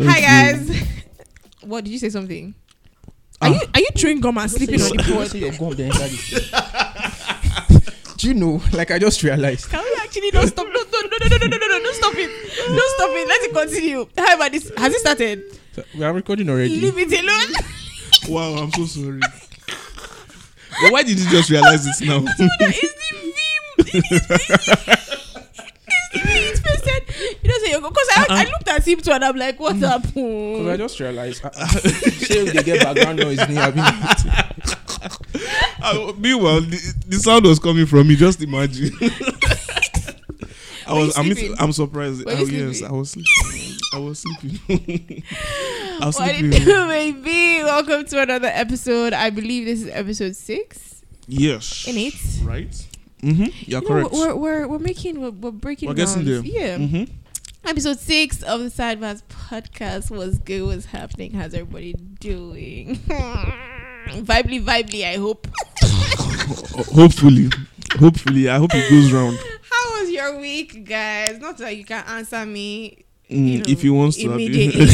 Hi guys. What did you say something? Are you chewing gum and sleeping on the floor? Say your gum then entirely. Do you know? Like I just realized. Can we actually don't stop? No, don't stop it. Don't stop it. Let it continue. How about this? Has it started? We are recording already. Leave it alone. Wow, I'm so sorry. But why did you just realize this now? It's the It's the You don't say Yoko. Because I looked at him too and I'm like, what happened? Because I just realized. Say if they get background noise near me. Meanwhile, the sound was coming from me. Just imagine. I'm surprised. I was sleeping. What do you do, baby? Welcome to another episode. I believe this is episode 6. Yes. In it. Right. Mm-hmm. You're correct. We're breaking. We're getting there. Yeah. Mm-hmm. Episode 6 of the Sidebars Podcast. What's good? What's happening? How's everybody doing? Vibely. I hope. Hopefully. I hope it goes round. How was your week, guys? Not that you can answer me, you know, if you want to immediately,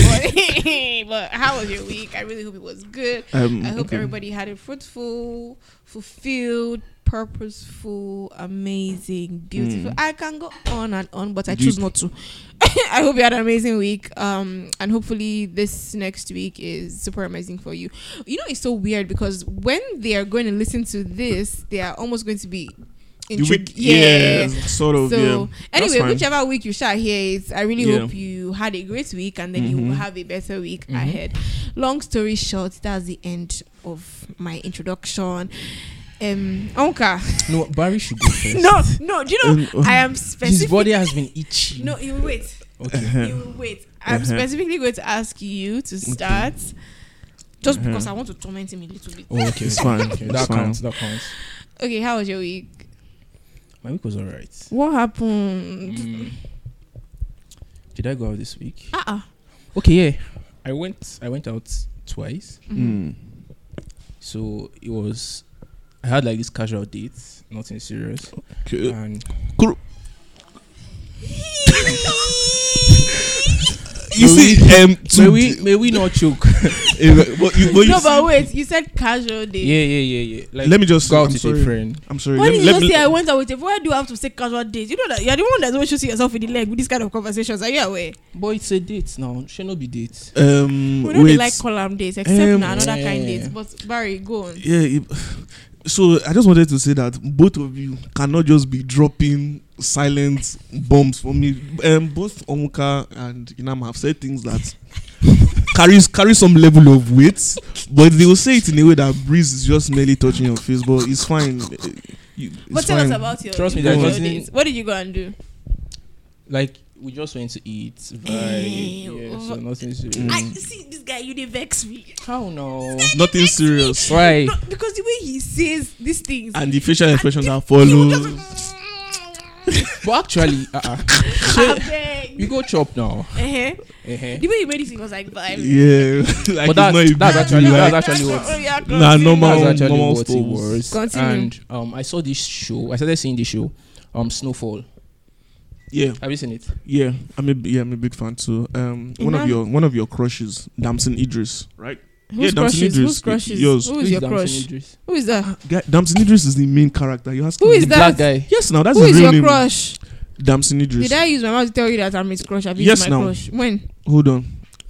but how was your week? I really hope it was good. I hope everybody had a fruitful, fulfilled, purposeful, amazing, beautiful. I can go on and on, but I choose not to. I hope you had an amazing week, and hopefully this next week is super amazing for you. You know, it's so weird because when they are going to listen to this, they are almost going to be anyway, whichever week you shall hear it, I really hope you had a great week, and then you will have a better week ahead. Long story short, that's the end of my introduction. Onka. No, Barry should go first. No, do you know I am specific. His body has been itchy. No, you wait. Okay. You wait. I'm specifically going to ask you to start just because I want to torment him a little bit. Oh, okay, it's fine. Okay, that counts. Okay, how was your week? My week was alright. What happened? Did I go out this week? Okay, yeah. I went out twice. So it was. I had like this casual date, nothing serious. Okay. And you see, may we not choke? But wait, you said casual date. Yeah. Like, let me just go out with a friend. I'm sorry. Why did you just say I went out with a friend? Why do I have to say casual date? You know that you're the one that's always shooting yourself in the leg with this kind of conversations. Are you aware? But it's a date now. It should not be date. We don't really like column dates, except another kind dates. But Barry, go on. Yeah. So I just wanted to say that both of you cannot just be dropping silent bombs for me. Both Omuka and Inam have said things that carry some level of weight, but they will say it in a way that breeze is just merely touching your face. But it's fine. Tell us about your days. What did you go and do? Like we just went to eat. So nothing serious. I see this guy. You did vex me. How no? Nothing serious. Why? No, because the way he says these things and the facial expressions that follow. But actually, we go chop now. The way you made it, he was like, "Vibe." Yeah, like but that's actually what. Nah, normal what it was. Continue. And I saw this show. I started seeing this show, Snowfall. Yeah, have you seen it? Yeah, I'm a big fan too. One of your crushes, Damson Idris, right? Who's crushes? Yours. Who is your crush? Idris. Who is that? Damson Idris is the main character. You ask. Who is that? Black guy. Yes, now that's his real name. Who is your crush? Damson Idris. Did I use my mouth to tell you that I'm his crush? Crush. When? Hold on.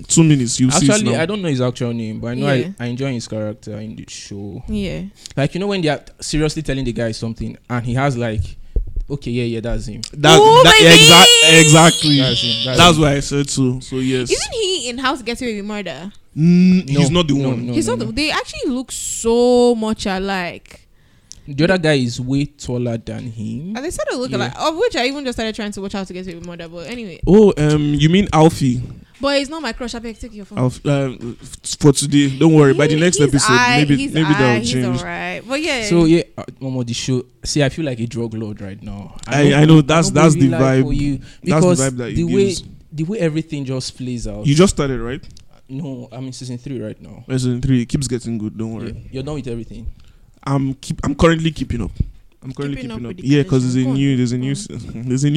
2 minutes. Actually, I don't know his actual name, but I know I enjoy his character in the show. Yeah. Like you know when they are seriously telling the guy something and he has like. Okay, yeah, that's him. Exactly. That's what I said too. So yes. Isn't he in How to Get Away with Murder? No, he's not the one. They actually look so much alike. The other guy is way taller than him. And they sort of look alike. Of which I even just started trying to watch How to Get Away with Murder. But anyway. Oh, you mean Alfie? But he's not my crush. I beg, take your phone. For today, don't worry. By the next episode, maybe that'll change. He's alright. But yeah. So yeah, the show. See, I feel like a drug lord right now. I know that's the vibe. That's the vibe that the way everything just plays out. You just started, right? No, I'm in season 3 right now. Season 3, it keeps getting good. Don't worry. Yeah, you're done with everything. I'm currently keeping up. I'm currently keeping up. Yeah, because there's a new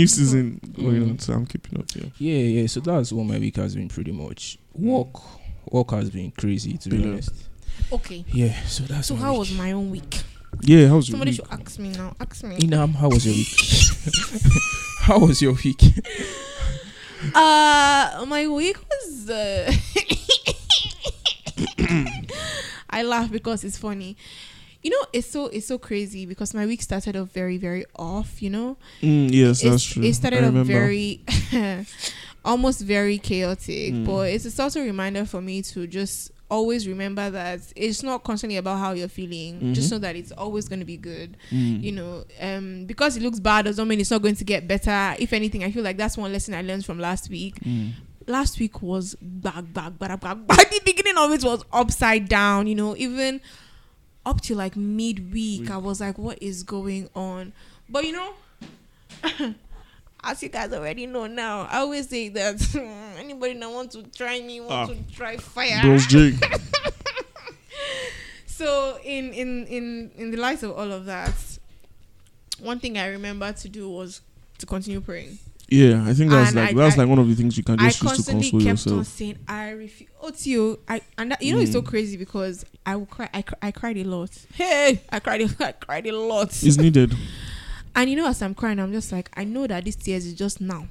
season going on, so I'm keeping up. Yeah. So that's what my week has been pretty much. Work has been crazy, to be honest. Okay. Yeah. So that's. So how was my own week? Yeah, how was your week? Somebody should ask me now. Ask me. Inam, how was your week? How was your week? My week was. I laugh because it's funny. You know, it's so crazy because my week started off very, very off, you know? That's true. It started off very, almost very chaotic. But it's a sort of reminder for me to just always remember that it's not constantly about how you're feeling. Just know that it's always going to be good. You know, because it looks bad doesn't mean it's not going to get better. If anything, I feel like that's one lesson I learned from last week. Last week was back. The beginning of it was upside down, you know, even up to like midweek. I was like, what is going on? But you know, as you guys already know now, I always say that anybody that wants to try me wants to try fire. So in the light of all of that, one thing I remember to do was to continue praying. Yeah, I think that's one of the things you can just use to console yourself. I constantly kept on saying, I refuse. It's so crazy because I will cry. I cried a lot. Hey, I cried a lot. It's needed. And you know, as I'm crying, I'm just like, I know that these tears is just now,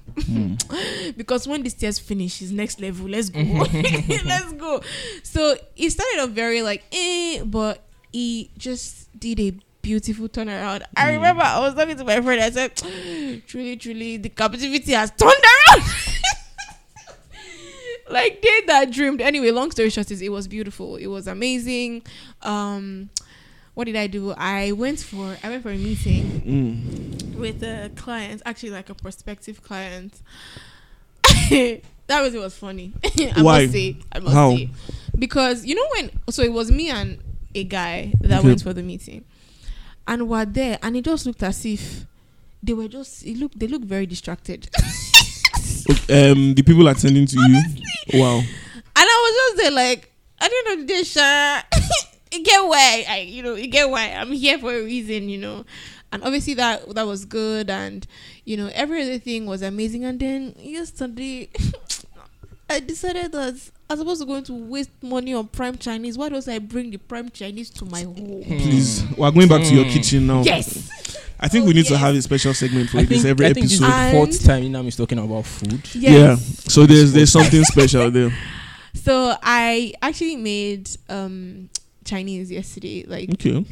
because when these tears finish, it's next level. Let's go, let's go. So it started off very but he just did a beautiful turnaround. I remember I was talking to my friend. I said, truly, the captivity has turned around. Like they that dreamed. Anyway, long story short is it was beautiful. It was amazing. What did I do? I went for a meeting with a client, actually like a prospective client. It was funny. I must say. Because you know it was me and a guy that went for the meeting. And were there, and it just looked as if they were they looked very distracted. The people attending to honestly. You. Wow. And I was just there like, I don't know, Desha. You get why I'm here for a reason, you know. And obviously that was good, and you know, every other thing was amazing. And then yesterday, I decided that I was supposed to go to waste money on prime Chinese. Why don't I bring the prime Chinese to my home? Please, we're going back to your kitchen now. Yes, I think we need to have a special segment for this every episode. This is the fourth time Inam is talking about food. Yes. Yeah, so there's something special there. So I actually made Chinese yesterday. Like, okay,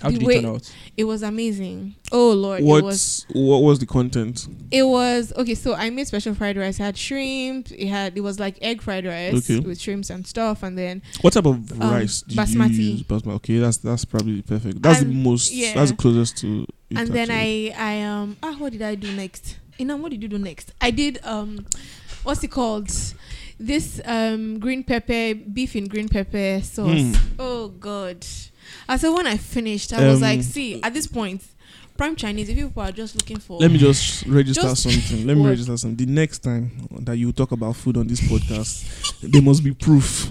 how did it turn out? It was amazing. Oh Lord! What was the content? It was okay. So I made special fried rice. It had shrimp. It was like egg fried rice with shrimps and stuff. And then what type of rice? Basmati. You use? Basmati. Okay, that's probably perfect. That's the most. Yeah. That's the closest to. It and then actually. What did I do next? What did you do next? I did what's it called? This beef in green pepper sauce. Oh God. And so when I finished, I was like, see, at this point, prime Chinese, if people are just looking for... Let me just register something. Let me register something. The next time that you talk about food on this podcast, there must be proof.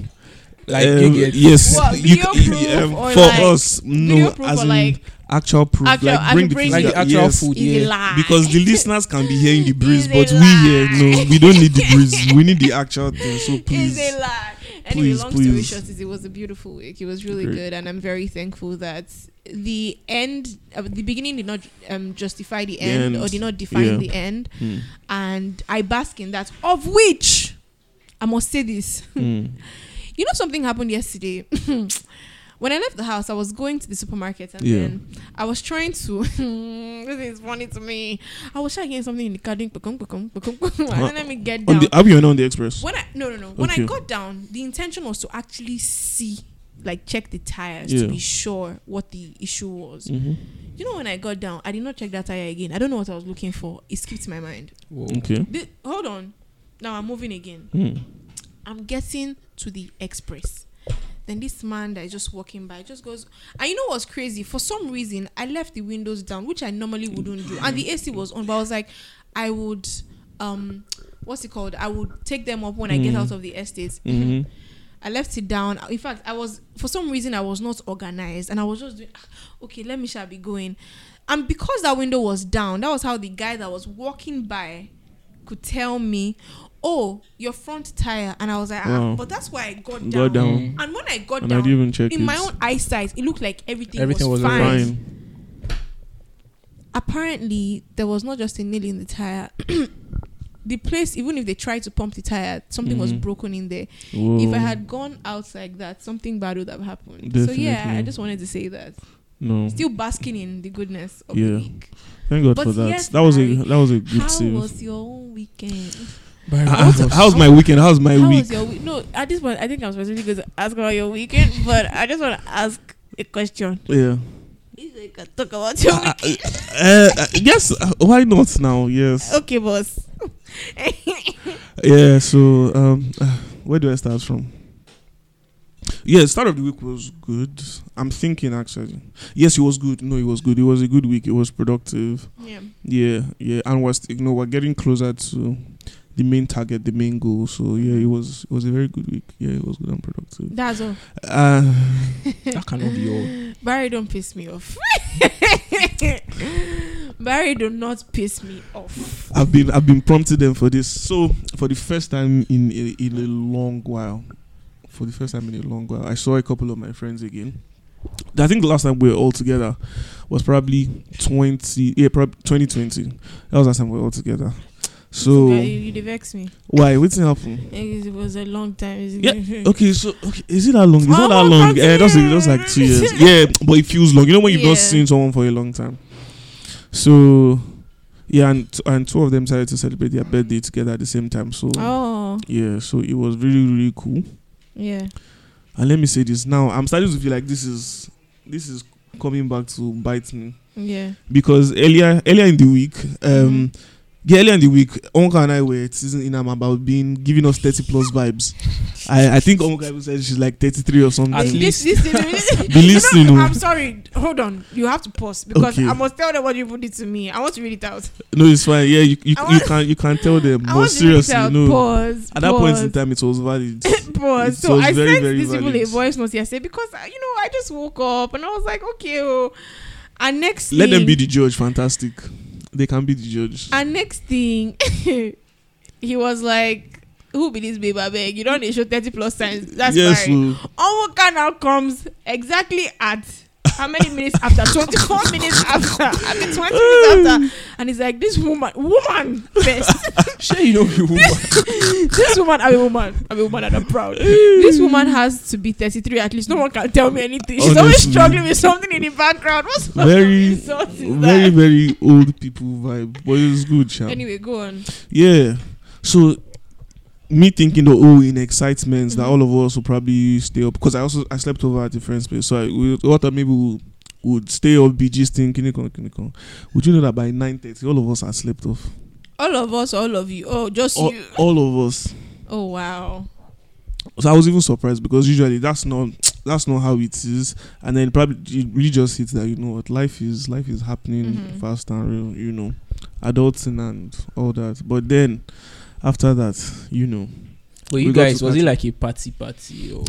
Like, you get yes. What, proof or for like us, no. Proof as in like actual proof. Like bring the actual food. Yeah. Because the listeners can be hearing the breeze, but we don't need the breeze. We need the actual thing. So please. It's a lie. Anyway, long story short is it was a beautiful week. It was really good, and I'm very thankful that the end, the beginning did not justify the end or did not define the end. And I bask in that. Of which, I must say this. You know, something happened yesterday. When I left the house, I was going to the supermarket, and then I was trying to... This is funny to me. I was trying to get something in the car, doing... And then let me get down. Have you been on the express? No. When I got down, the intention was to actually see, like check the tires to be sure what the issue was. You know, when I got down, I did not check that tire again. I don't know what I was looking for. It skipped my mind. Whoa. Okay. Hold on. Now I'm moving again. I'm getting to the express. Then this man that is just walking by just goes, and you know what's crazy? For some reason, I left the windows down, which I normally wouldn't do, and the AC was on. But I was like, I would, I would take them up when I get out of the estate. I left it down. In fact, I was, for some reason, I was not organized, and I was just doing, okay, let me shall be going. And because that window was down, that was how the guy that was walking by could tell me, oh, your front tire. And I was like, wow. But that's why I got down. And when I got down, I didn't even check in my own eyesight, it looked like everything was fine. Apparently, there was not just a nail in the tire. The place, even if they tried to pump the tire, something was broken in there. Whoa. If I had gone out like that, something bad would have happened. Definitely. So yeah, I just wanted to say that. No. Still basking in the goodness of the week. Thank God for that. Yes, that was a good save. How was your own weekend? How's my weekend? How's my week? Was your no, at this point, I think I'm specifically going to ask about your weekend, but I just want to ask a question. Yeah. You can talk about your weekend. Yes, why not now? Yes. Okay, boss. Yeah, so where do I start from? Yeah, start of the week was good. I'm thinking actually. Yes, it was good. No, it was good. It was a good week. It was productive. Yeah. And we're getting closer to the main target, the main goal. So yeah, it was a very good week. Yeah, it was good and productive. That's all. That cannot be all. Barry, don't piss me off. Barry, do not piss me off. I've been prompting them for this. So for the first time in a long while, I saw a couple of my friends again. I think the last time we were all together was probably 2020. That was the last time we were all together. So you vex me. Why? What's happened? It was a long time. Yeah. Okay. Is it that long? It's not that long. Yeah. That's like 2 years. Yeah, but it feels long. You know when you've not seen someone for a long time. So yeah, and two of them decided to celebrate their birthday together at the same time. So yeah, so it was really really cool. Yeah. And let me say this now. I'm starting to feel like this is coming back to bite me. Yeah. Because earlier in the weck, Onka and I were teasing Inam about giving us 30 plus vibes. I think Onka said she's like 33 or something. At least. No, I'm sorry. Hold on. You have to pause because I must tell them what you put it to me. I want to read it out. No, it's fine. Yeah, you can tell them. But seriously, no. Pause. At that point in time, it was valid. Pause. So I sent these people a voice note yesterday because I just woke up and I was like, okay, and next. Let them be the judge. Fantastic. They can be the judge. And next thing, he was like, who be this babe, I beg? You don't need to show 30 plus times. That's fine. Onwuka now comes exactly at how many minutes after? 24 minutes after. I mean, 20 minutes after. And he's like, this woman best. Sure you know you woman. This woman, I'm a woman. I'm a woman and I'm proud. This woman has to be 33 at least. No one can tell me anything. She's always struggling with something in the background. What's very, very, very old people vibe. But it's good, champ. Anyway, go on. Yeah. So, me thinking in excitement that all of us will probably stay up because I slept over at a friend's place, so we would stay up, be just thinking. Would you know that by 9:30 all of us are slept off? All of us, all of you, you. All of us. Oh wow! So I was even surprised because usually that's not how it is, and then probably it really just hits that what life is happening fast and real, adulting and all that, but then. After that, Well, you guys, was it like a party? Or?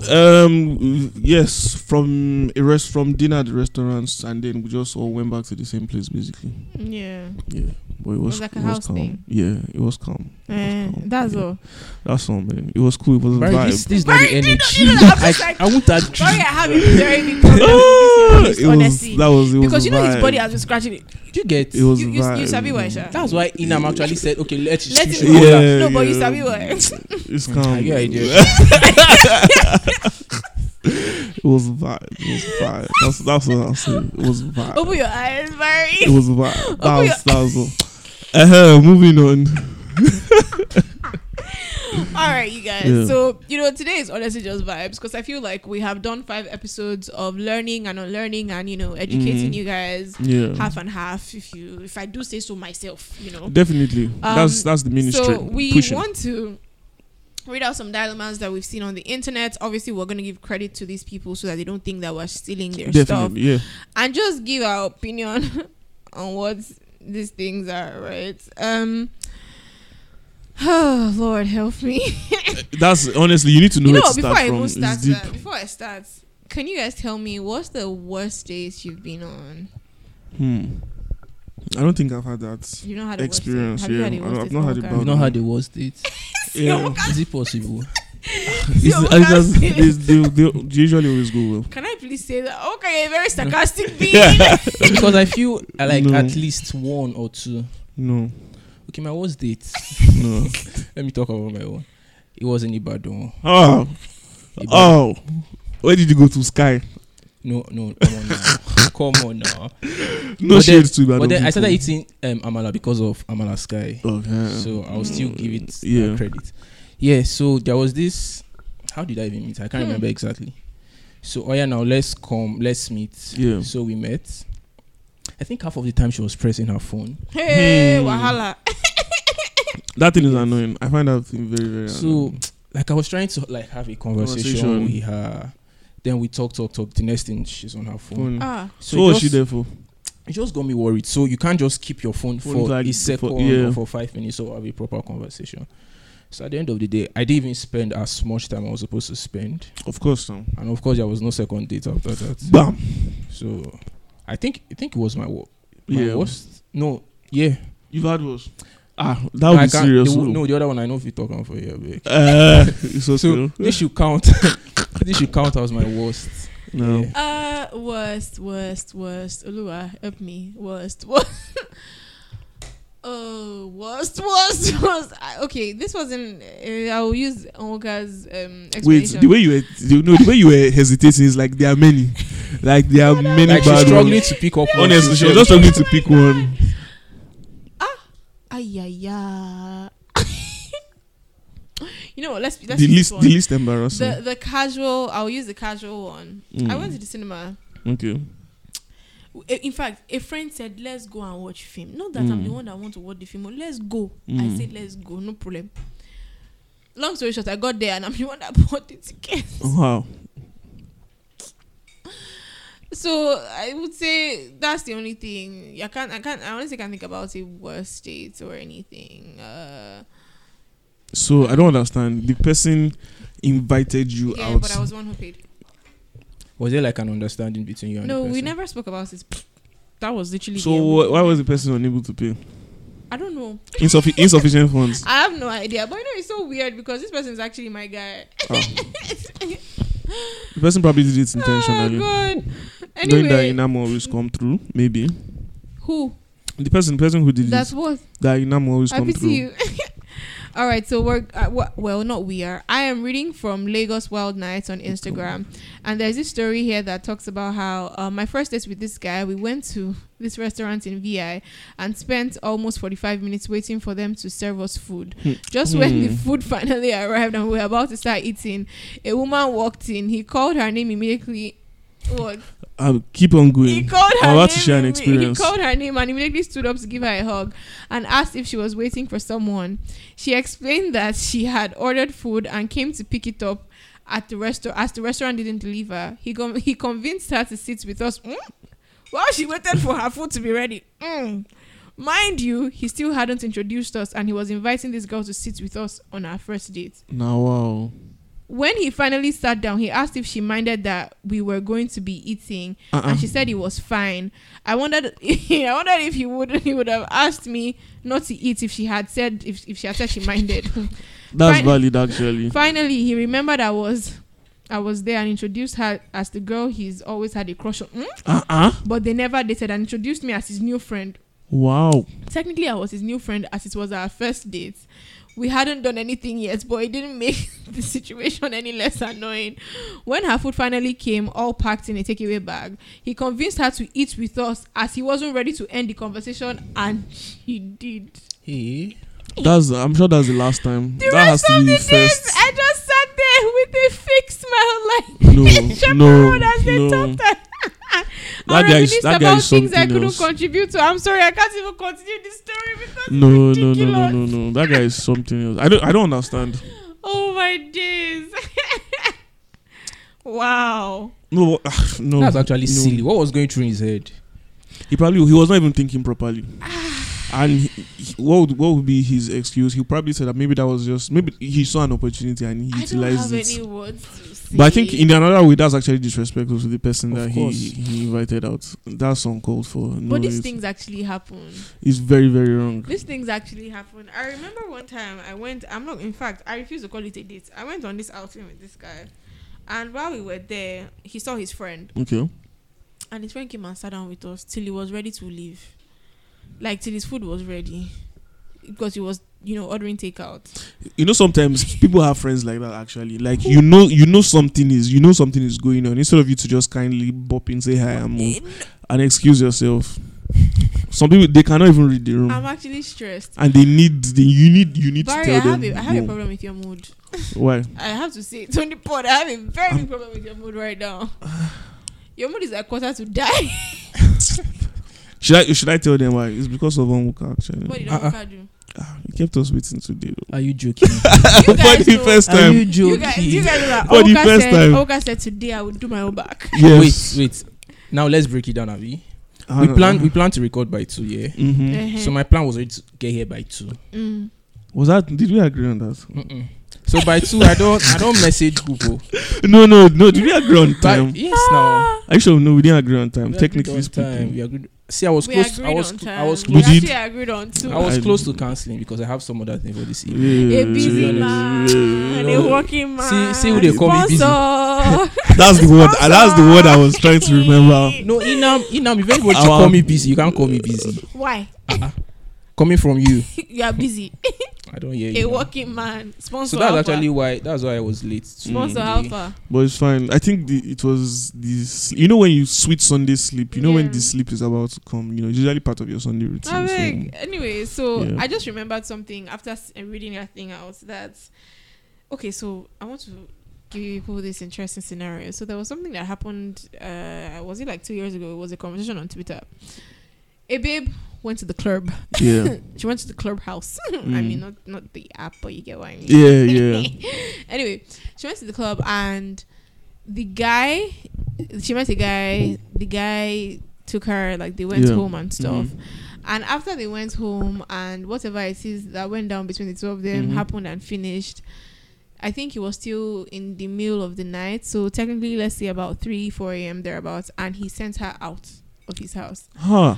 Yes, from dinner at the restaurants, and then we just all went back to the same place, basically. Yeah. But it was like a house thing. Yeah, it was calm. That's all. That's all, man. It was cool. It was a vibe. This not the energy. I want that. Sorry, I have a very big problem with this, honestly. Because his body has been scratching it. Do you get? It was you sabi why, Sha. That's why Inam actually said, okay, let's go. No, but you sabi why. It's calm. I get idea. It was vibe. That's what I'm saying. It was vibe. Open your eyes, Barry. It was vibe. That was moving on. All right, you guys. Yeah. So today is honestly just vibes because I feel like we have done 5 episodes of learning and unlearning and educating you guys. Yeah. Half and half. If I do say so myself, Definitely. That's the ministry. So we want to read out some dilemmas that we've seen on the internet. Obviously, we're going to give credit to these people so that they don't think that we're stealing their stuff. Yeah. And just give our opinion on what these things are, right? Oh Lord, help me. That's honestly, you need to know. You know, before I start, can you guys tell me what's the worst dates you've been on? I don't think I've had that. You don't have experience. Have you had a worst date? I've not had it. You've not had the worst date. Is it possible? They usually always go well. Can I please say that? Okay, very sarcastic being. Because I feel like at least one or two. No. Okay, my worst date. No. Let me talk about my own. It was in Ibadan. Oh. Ibadan. Oh. Where did you go to? Sky? No. Come on now. No shades to Ibadan. But then I started eating Amala because of Amala Sky. Okay. So I'll still give it credit. Yeah, so there was this. How did I even meet? I can't remember exactly. So, oh yeah, now let's meet. Yeah. So we met. I think half of the time she was pressing her phone. Hey, wahala. That thing is annoying. I find that thing very, very annoying. So, like, I was trying to like have a conversation with her. Then we talk. The next thing, she's on her phone. So what was she there for? It just got me worried. So you can't just keep your phone for like a second or for 5 minutes or have a proper conversation. So at the end of the day, I didn't even spend as much time I was supposed to spend. Of course, no. And of course, there was no second date after that. Bam. So, I think it was my worst. Yeah. Worst? No. Yeah. You've had worst. That would be serious. No, the other one I know if you're talking for here. So this should count. This should count as my worst. No. Yeah. Worst. Olua, help me. Worst. Oh, worst. Okay, this wasn't. I will use Onwuka's explanation. Wait, the way you were hesitating is like there are many, many. Like she's struggling to pick up. Honestly, she was just struggling to pick one. You know what? Let's the least embarrassing. The casual. I'll use the casual one. I went to the cinema. Okay. In fact, a friend said, let's go and watch film. Not that I'm the one that wants to watch the film, but let's go. I said, let's go, no problem. Long story short, I got there and I'm the one that bought the tickets. Wow. So I would say that's the only thing. I honestly can't think about a worst date or anything. So I don't understand. The person invited you out. Yeah, but I was the one who paid. Was there like an understanding between you and the person? No, we never spoke about it. That was literally... So why was the person unable to pay? I don't know. Insufficient funds. I have no idea. But you know, it's so weird because this person is actually my guy. The person probably did it intentionally. Oh, God. Anyway. Knowing that Inam always come through, maybe. Who? The person who did it. That's what? That Inam always come through. I pity you. All right, so we're I am reading from Lagos Wild Nights on Instagram, and there's this story here that talks about how my first date with this guy, we went to this restaurant in VI and spent almost 45 minutes waiting for them to serve us food. Just when the food finally arrived and we were about to start eating, a woman walked in. He called her name immediately. What? I'll keep on going. He called her name and immediately stood up to give her a hug and asked if she was waiting for someone. She explained that she had ordered food and came to pick it up at the restaurant as the restaurant didn't deliver her. He convinced her to sit with us while she waited for her food to be ready. Mind you, he still hadn't introduced us and he was inviting this girl to sit with us on our first date. Now, wow. When he finally sat down, he asked if she minded that we were going to be eating, and she said it was fine. I wondered if he would have asked me not to eat if she had said if she had said she minded. That's valid, actually. Finally, he remembered I was there and introduced her as the girl he's always had a crush on. But they never dated and introduced me as his new friend. Wow. Technically, I was his new friend as it was our first date. We hadn't done anything yet, but it didn't make the situation any less annoying. When her food finally came, all packed in a takeaway bag, he convinced her to eat with us as he wasn't ready to end the conversation, and she did. I'm sure that's the last time. The that rest has to be of the first. Days, I just sat there with a fake smile, I couldn't contribute to. I'm sorry, I can't even continue this story because it's ridiculous. That guy is something else. I don't understand. Oh my days. Wow. No. That's actually silly. What was going through his head? He was not even thinking properly. And what would be his excuse? He probably said that maybe that was just, maybe he saw an opportunity and he utilized it. I don't have any words to say. But I think in another way, that's actually disrespectful to the person that he invited out. That's uncalled for. But these things actually happen. It's very, very wrong. These things actually happen. I remember one time I refuse to call it a date. I went on this outing with this guy. And while we were there, he saw his friend. Okay. And his friend came and sat down with us till he was ready to leave. Like, till his food was ready. Because he was, ordering takeout. Sometimes people have friends like that, actually. Like, something is going on. Instead of you to just kindly bop in, say hi and move, and excuse yourself. Some people, they cannot even read the room. I'm actually stressed. And you need Barry, to tell them. I have a problem with your mood. Why? I have to say, Tony Pod, I have a very big problem with your mood right now. Your mood is a quarter to die. Should I tell them why? It's because of Onwuka, actually. What did Onwuka do? He kept us waiting today. Though. Are you joking? You guys for the first time. Are you joking? You guys like, for the first time. Onwuka said, today I will do my own back. Yes. Wait. Now let's break it down, Abby. We plan to record by 2, yeah? Mm-hmm. Uh-huh. So my plan was to get here by 2. Mm. Was that? Did we agree on that? Mm-mm. So by 2, I don't message people. No. Did we agree on time? Yes, now. I should know we didn't agree on time. Technically speaking, we agreed. See, I was close. We actually agreed on 2. I was close to cancelling because I have some other thing for this evening. A busy man, a working man. See who they call me busy. That's the word. That's the word I was trying to remember. No, Inam, if anybody call me busy, you can't call me busy. Why? Coming from you. You are busy. I don't hear you. A working man. Sponsor. So that's Alpha. Actually why. That's why I was late. Sponsor Alpha. But it's fine. I think it was this. When you switch Sunday sleep, when the sleep is about to come. It's usually part of your Sunday routine. I just remembered something after reading that thing out. So I want to give people this interesting scenario. So there was something that happened. Was it like 2 years ago? It was a conversation on Twitter. A babe went to the club. Yeah. She went to the clubhouse. I mean, not the app, but you get what I mean. Yeah. Anyway, she went to the club and she met a guy. The guy took her, they went home and stuff. Mm-hmm. And after they went home and whatever it is that went down between the two of them happened and finished, I think he was still in the middle of the night. So technically, let's say about 3, 4 a.m. thereabouts. And he sent her out of his house. Huh.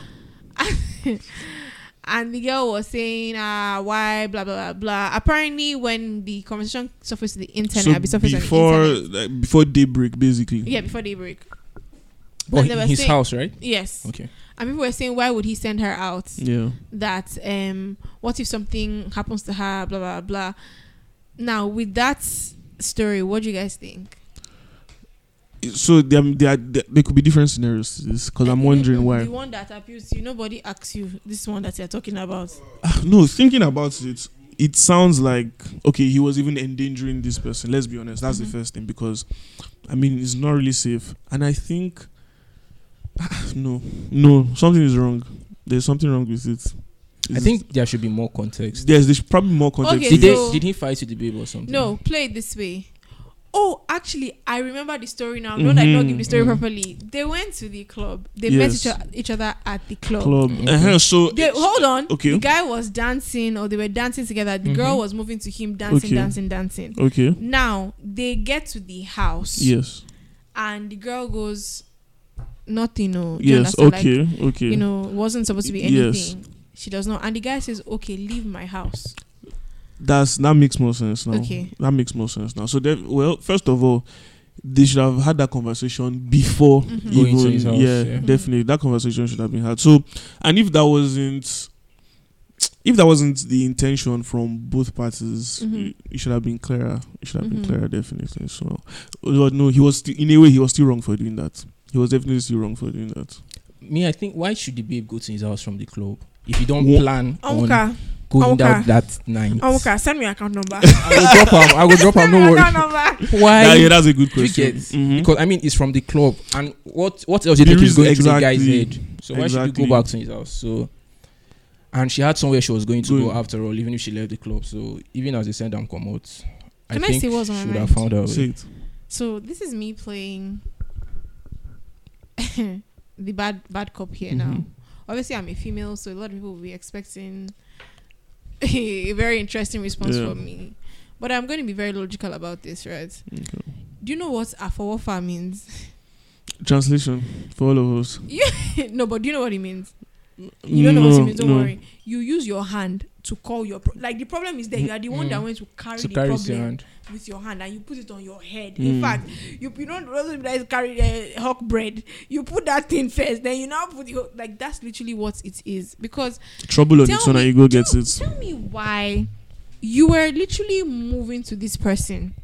And the girl was saying, why, blah, blah, blah, blah. Apparently, when the conversation surfaced to the internet, before daybreak, basically. Yeah, before daybreak. But his house, right? Yes. Okay. And people were saying, why would he send her out? Yeah. That, what if something happens to her, blah, blah, blah. Now, with that story, what do you guys think? So there could be different scenarios to this because I'm wondering why. The one that abused you, nobody asks you. This one that you're talking about. No, thinking about it, it sounds like, okay, he was even endangering this person. Let's be honest. That's the first thing because, I mean, it's not really safe. And I think, no, something is wrong. There's something wrong with it. I think there should be more context. There's probably more context. Okay, did he fight with the babe or something? No, play it this way. Oh, actually, I remember the story now. No, I did not give the story properly. They went to the club. They met each other at the club. Uh-huh. So hold on. Okay. The guy was dancing, or they were dancing together. The girl was moving to him, dancing, dancing, dancing. Okay. Now they get to the house. Yes. And the girl goes, nothing. Yes. Okay. Okay. Wasn't supposed to be anything. Yes. She does not. And the guy says, okay, leave my house. That makes more sense now. Okay. That makes more sense now. So, first of all, they should have had that conversation before even going to his house, definitely that conversation should have been had. So, and if that wasn't the intention from both parties, it should have been clearer. It should have been clearer, definitely. So, no, he was still wrong for doing that. He was definitely still wrong for doing that. Me, I think, why should the babe go to his house from the club if you don't plan on going down that night? Okay, send me your account number. I will drop him. No worry. Why? Yeah, that's a good question. Because I mean, it's from the club, and what else you think is going to the guy's head? So why should you go back to his house? So, and she had somewhere she was going to go after all, even if she left the club. So even as they send and come out, I think she would have found out. So this is me playing the bad cop here now. obviously I'm a female, so a lot of people will be expecting a very interesting response from me. But I'm going to be very logical about this, right? Okay. Do you know what afowofa means? Translation for all of us. Yeah, no, but do you know what it means? You don't know what it means, don't worry. You use your hand to call your... like, the problem is that you are the one that went to carry the problem with your hand, and you put it on your head. In fact, you don't really carry the hawk bread. You put that thing first, then you now put your... like, that's literally what it is. Because... trouble on its own, and you go get it. Tell me why you were literally moving to this person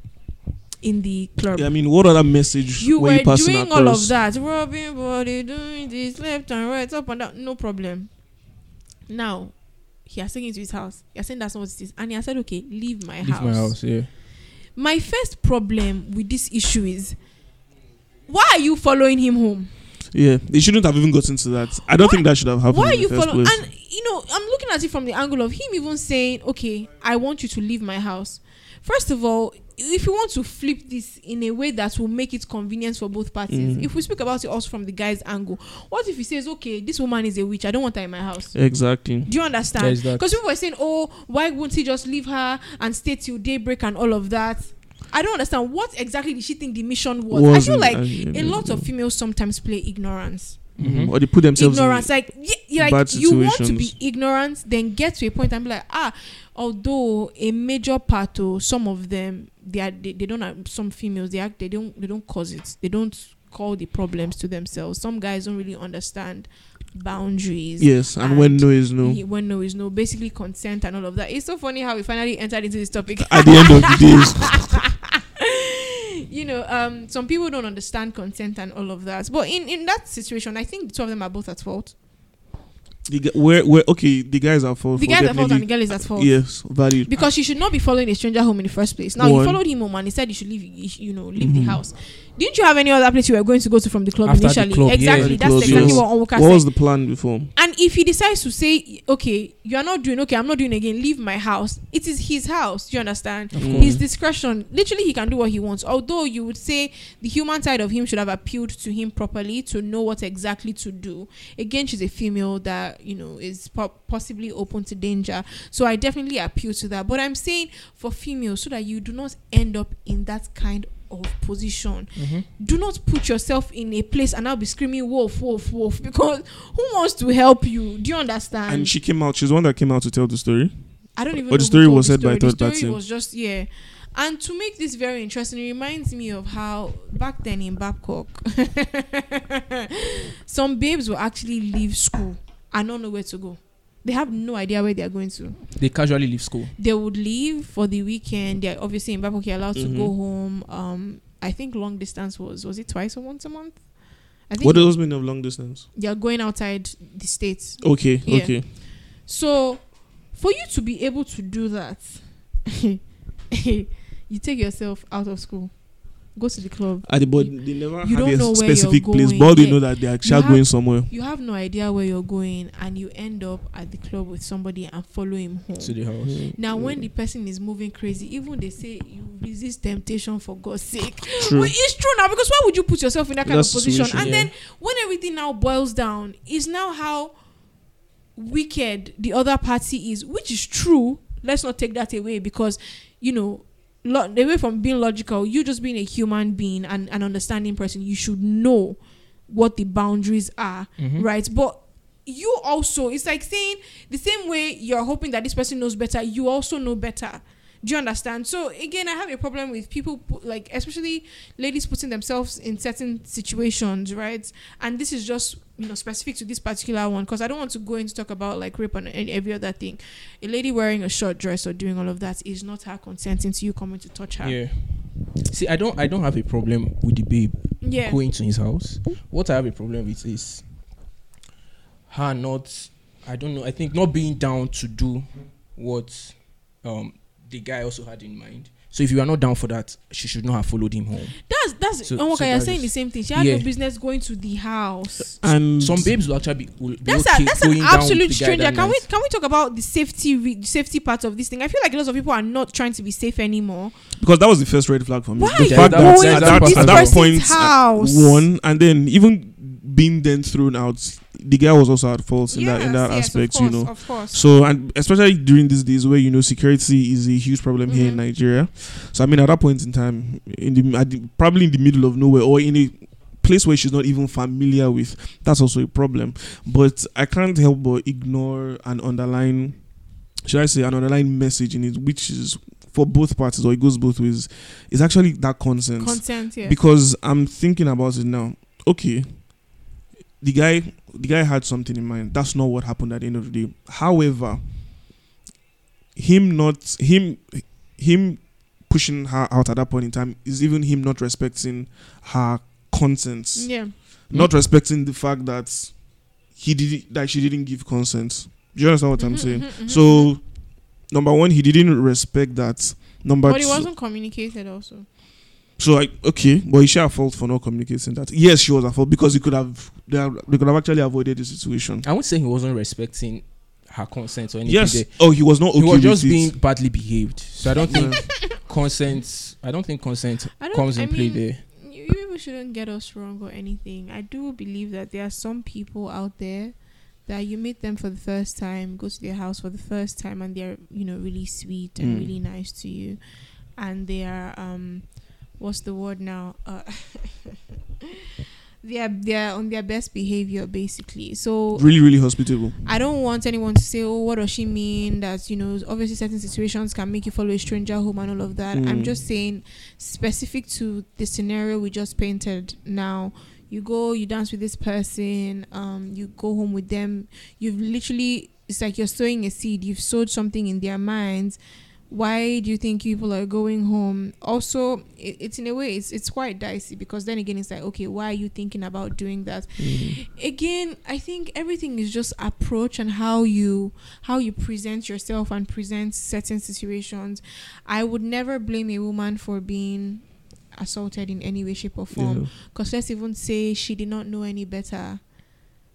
in the club. Yeah, I mean, what other message were you passing across? You were doing all of that, rubbing body, doing this left and right, up and down, no problem. Now, he has taken it to his house. He has said that's not what it is, and he has said, "Okay, leave my house." Leave my house, yeah. My first problem with this issue is, why are you following him home? Yeah, they shouldn't have even gotten to that. I don't think that should have happened. Why are you following? And you know, I'm looking at it from the angle of him even saying, "Okay, I want you to leave my house." First of all, if you want to flip this in a way that will make it convenient for both parties, if we speak about it also from the guy's angle, what if he says, okay, this woman is a witch, I don't want her in my house? Exactly. Do you understand? Because people are saying, oh, why won't he just leave her and stay till daybreak and all of that? I don't understand. What exactly did she think the mission was? I feel like a lot of females sometimes play ignorance. Mm-hmm. Or they put themselves ignorance, in like, like you want to be ignorant, then get to a point and be like, although a major part of some of them, they don't have, some females they don't cause it, they don't call the problems to themselves. Some guys don't really understand boundaries. Yes, and when no is no. When no is no, basically consent and all of that. It's so funny how we finally entered into this topic at the end of the day. You know, some people don't understand consent and all of that. But in that situation, I think the two of them are both at fault. The guys are at fault. The guys are at fault and the girl is at fault. Yes, valid. Because she should not be following a stranger home in the first place. Now, you followed him home and he said you should leave the house. Didn't you have any other place you were going to go to from the club initially? Exactly. That's exactly what Onwuka said. What was the plan before? And if he decides to say, okay, you're not doing, okay, I'm not doing again, leave my house. It is his house. Do you understand? His discretion. Literally, he can do what he wants. Although you would say the human side of him should have appealed to him properly to know what exactly to do. Again, she's a female that, you know, is possibly open to danger. So I definitely appeal to that. But I'm saying for females, so that you do not end up in that kind of position. Do not put yourself in a place and I'll be screaming wolf, wolf, wolf, because who wants to help you? Do you understand? And she came out, she's the one that came out to tell the story. I don't even know. But the story was said by third party. The story was just, yeah. And to make this very interesting, it reminds me of how back then in Babcock, some babes will actually leave school and not know where to go. They have no idea where they are going to. They casually leave school. They would leave for the weekend. They're obviously in Babcock allowed to go home. I think long distance was it twice or once a month? I think. What does mean of long distance? They are going outside the states. Okay, yeah. Okay. So, for you to be able to do that, you take yourself out of school. Go to the club. But they never have a specific place. But they know that they are actually going somewhere. You have no idea where you're going, and you end up at the club with somebody and follow him home to the house. When the person is moving crazy, even they say you resist temptation for God's sake. True. Well, it's true now, because why would you put yourself in that kind of position? And then when everything now boils down, is now how wicked the other party is, which is true. Let's not take that away, because you know. Away from being logical, you just being a human being and an understanding person, you should know what the boundaries are, right? But you also, it's like saying the same way you're hoping that this person knows better, you also know better. Do you understand? So again, I have a problem with people, like especially ladies, putting themselves in certain situations, right? And this is just, you know, specific to this particular one, because I don't want to go into talk about like rape and every other thing. A lady wearing a short dress or doing all of that is not her consenting to you coming to touch her. Yeah. See, I don't have a problem with the babe going to his house. What I have a problem with is her not, I don't know, I think not being down to do what the guy also had in mind. So if you are not down for that, she should not have followed him home. That's so, okay, you're saying the same thing. She had no business going to the house. And some babes will actually be that's an absolute stranger. Can we talk about the safety part of this thing? I feel like a lot of people are not trying to be safe anymore. Because that was the first red flag for me. Why? The fact that at that point, house. One, and then even being then thrown out, the guy was also at fault in that aspect, of course, you know. Of course. So, and especially during these days where, you know, security is a huge problem here in Nigeria. So, I mean, at that point in time, probably in the middle of nowhere or in a place where she's not even familiar with, that's also a problem. But I can't help but ignore an underlying, should I say, an underlying message in it, which is for both parties, or it goes both ways, is actually that consent. Consent, yeah. Because I'm thinking about it now. Okay, the guy had something in mind. That's not what happened at the end of the day. However, him pushing her out at that point in time is even him not respecting her consent. Yeah. Not respecting the fact that she didn't give consent. Do you understand what I'm saying? So, number one, he didn't respect that. Number two, but it wasn't communicated also. So, but is she at fault for not communicating that? Yes, she was at fault because they could have actually avoided the situation. I would say he wasn't respecting her consent or anything. Yes. He was not okay. He was just being badly behaved. So, I don't think consent comes into play there. You people shouldn't get us wrong or anything. I do believe that there are some people out there that you meet them for the first time, go to their house for the first time, and they're, you know, really sweet and really nice to you. And they are... what's the word now? They are on their best behavior, basically. So really, really hospitable. I don't want anyone to say, "Oh, what does she mean?" That, you know, obviously certain situations can make you follow a stranger home and all of that. I'm just saying, specific to the scenario we just painted now. You go, you dance with this person, you go home with them. You've literally, it's like you're sowing a seed. You've sowed something in their minds. Why do you think people are going home? Also, it's in a way, it's quite dicey, because then again, it's like, okay, why are you thinking about doing that? Again, I think everything is just approach and how you present yourself and present certain situations. I would never blame a woman for being assaulted in any way, shape or form, because let's even say she did not know any better,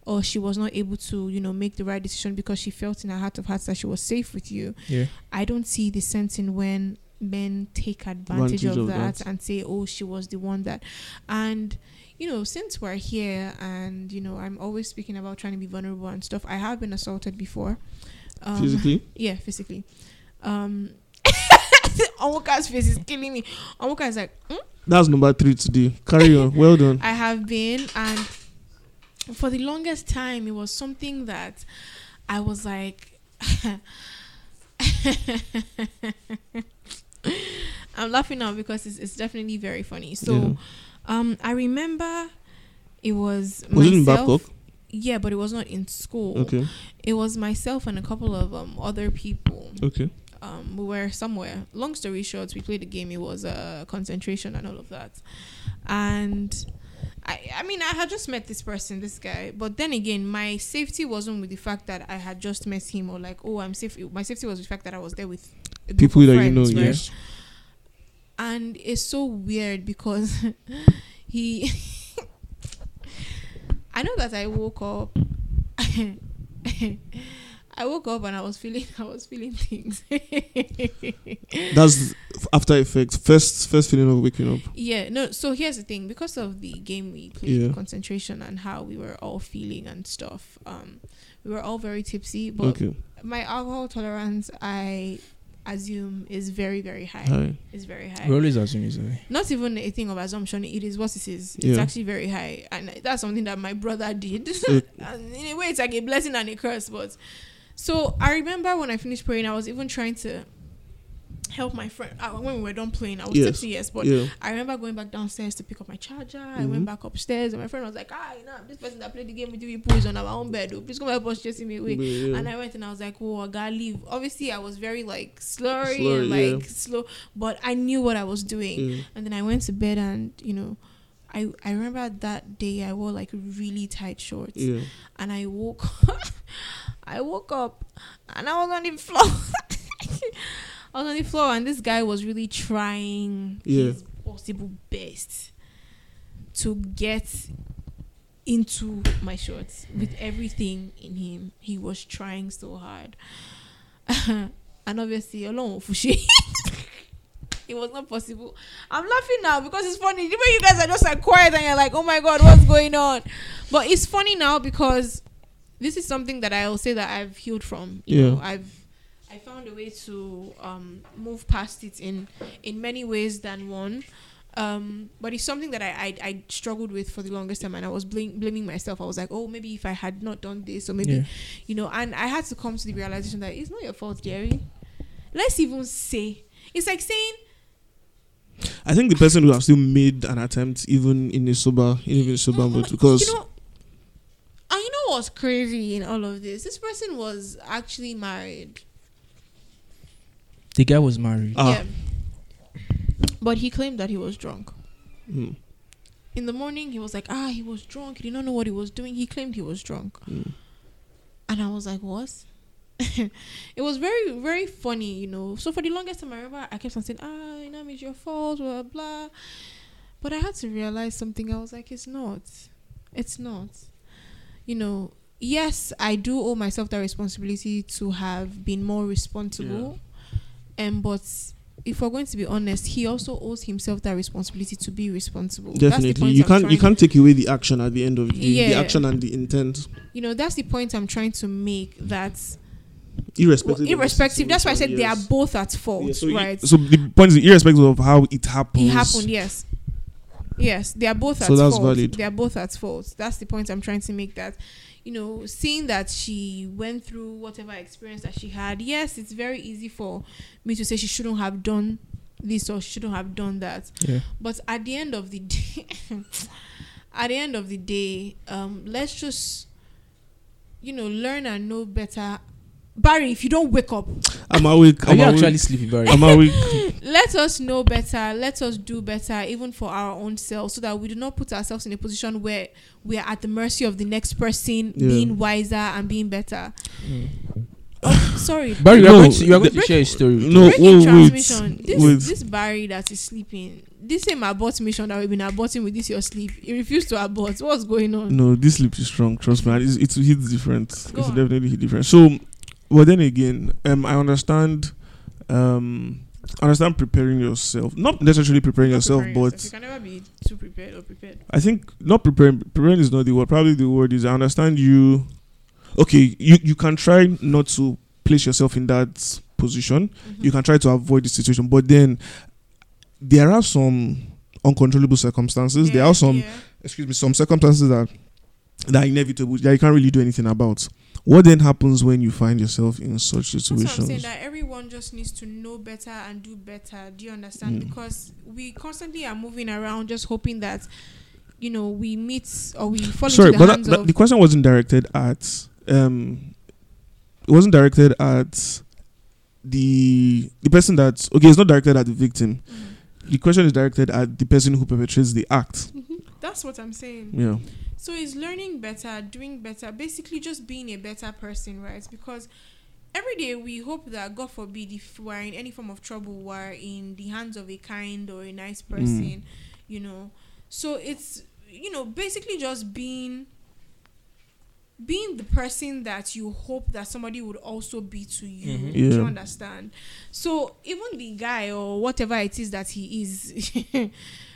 or she was not able to, you know, make the right decision because she felt in her heart of hearts that she was safe with you. Yeah. I don't see the sense in when men take advantage of that and say, oh, she was the one that... And, you know, since we're here and, you know, I'm always speaking about trying to be vulnerable and stuff, I have been assaulted before. Physically? Yeah, physically. Onwoka's face is killing me. Onwoka is like... That's number 3 today. Carry on. Well done. I have been, and... for the longest time, it was something that I was like, I'm laughing now because it's definitely very funny. So, I remember it was myself. Was it in Babcock? Yeah, but it was not in school. Okay. It was myself and a couple of other people. Okay. We were somewhere. Long story short, we played a game. It was concentration and all of that, and. I mean, I had just met this guy, but then again, my safety wasn't with the fact that I had just met him, or like, oh, I'm safe. My safety was the fact that I was there with people that friends, you know, right? Yes. And it's so weird because I know that I woke up. I woke up and I was feeling things. That's after effects. First feeling of waking up. Yeah, no. So here's the thing. Because of the game we played, concentration and how we were all feeling and stuff. We were all very tipsy, but my alcohol tolerance, I assume, is very, very high. It's very high. We always assume it's high. Not even a thing of assumption. It is what it is. It's actually very high, and that's something that my brother did. In a way, it's like a blessing and a curse, but. So I remember when I finished praying, I was even trying to help my friend. When we were done playing, I was tipsy, but I remember going back downstairs to pick up my charger. I went back upstairs, and my friend was like, you know, this person that played the game with you is on our own bed. Please come help us chase him away. Yeah. And I went and I was like, oh, I gotta leave. Obviously, I was very like slurry and like slow, but I knew what I was doing. And then I went to bed, and you know, I remember that day I wore like really tight shorts, and I woke up. I woke up and I was on the floor. I was on the floor, and this guy was really trying his possible best to get into my shorts with everything in him. He was trying so hard. And obviously, alone, Fushi. it was not possible. I'm laughing now because it's funny. Even you guys are just like quiet and you're like, oh my God, what's going on? But it's funny now because this is something that I'll say that I've healed from. You know, I found a way to move past it in many ways than one. But it's something that I struggled with for the longest time, and I was blaming myself. I was like, oh, maybe if I had not done this, or maybe, you know, and I had to come to the realization that it's not your fault, Jerry. Let's even say. It's like saying... I think the person would have still made an attempt even in a sober mood, because... You know, and you know what's crazy in all of this? This person was actually married. The guy was married. Yeah. But he claimed that he was drunk. Mm. In the morning, he was like, he was drunk. He did not know what he was doing. He claimed he was drunk. Mm. And I was like, what? It was very, very funny, you know. So for the longest time, I remember I kept on saying, you know, it's your fault, blah, blah. But I had to realize something. I was like, it's not. It's not. You know, yes, I do owe myself that responsibility to have been more responsible. Yeah. But... if we're going to be honest, he also owes himself that responsibility to be responsible. Definitely, you can't take away the action at the end of the action and the intent. You know, that's the point I'm trying to make. That irrespective. That's why I said they are both at fault, right? So the point is, irrespective of how it happens. It happened, yes. Yes, they are both at fault. So that's valid. They are both at fault. That's the point I'm trying to make. That, you know, seeing that she went through whatever experience that she had, yes, it's very easy for me to say she shouldn't have done this or shouldn't have done that. Yeah. But at the end of the day, let's just, you know, learn and know better. Barry, if you don't wake up, I'm awake. I'm actually sleepy, Barry. I'm awake. Let us know better. Let us do better, even for our own selves, so that we do not put ourselves in a position where we are at the mercy of the next person being wiser and being better. Mm. Oh, sorry, Barry. You are going to share a story. This Barry that is sleeping. This same abort mission that we've been aborting with this your sleep. He refused to abort. What's going on? No, this sleep is strong. Trust me, it hits different. It's definitely hit different. So. But then again, I understand preparing yourself. Not necessarily preparing yourself, but... You can never be too prepared or prepared. I think not preparing... Preparing is not the word. Probably the word is I understand you... Okay, you can try not to place yourself in that position. Mm-hmm. You can try to avoid the situation. But then, there are some uncontrollable circumstances. Yeah, there are some circumstances that are inevitable, that you can't really do anything about. What then happens when you find yourself in such situations? That's what I'm saying, that everyone just needs to know better and do better. Do you understand? Because we constantly are moving around just hoping that, you know, we meet or we fall into the hands of... The question wasn't directed at... it wasn't directed at the person that... Okay, it's not directed at the victim. Mm-hmm. The question is directed at the person who perpetrates the act. Mm-hmm. That's what I'm saying. Yeah. So it's learning better, doing better, basically just being a better person, right? Because every day we hope that, God forbid, if we're in any form of trouble, we're in the hands of a kind or a nice person, you know. So it's, you know, basically just being the person that you hope that somebody would also be to you. Mm-hmm. Yeah. Do you understand? So even the guy or whatever it is that he is...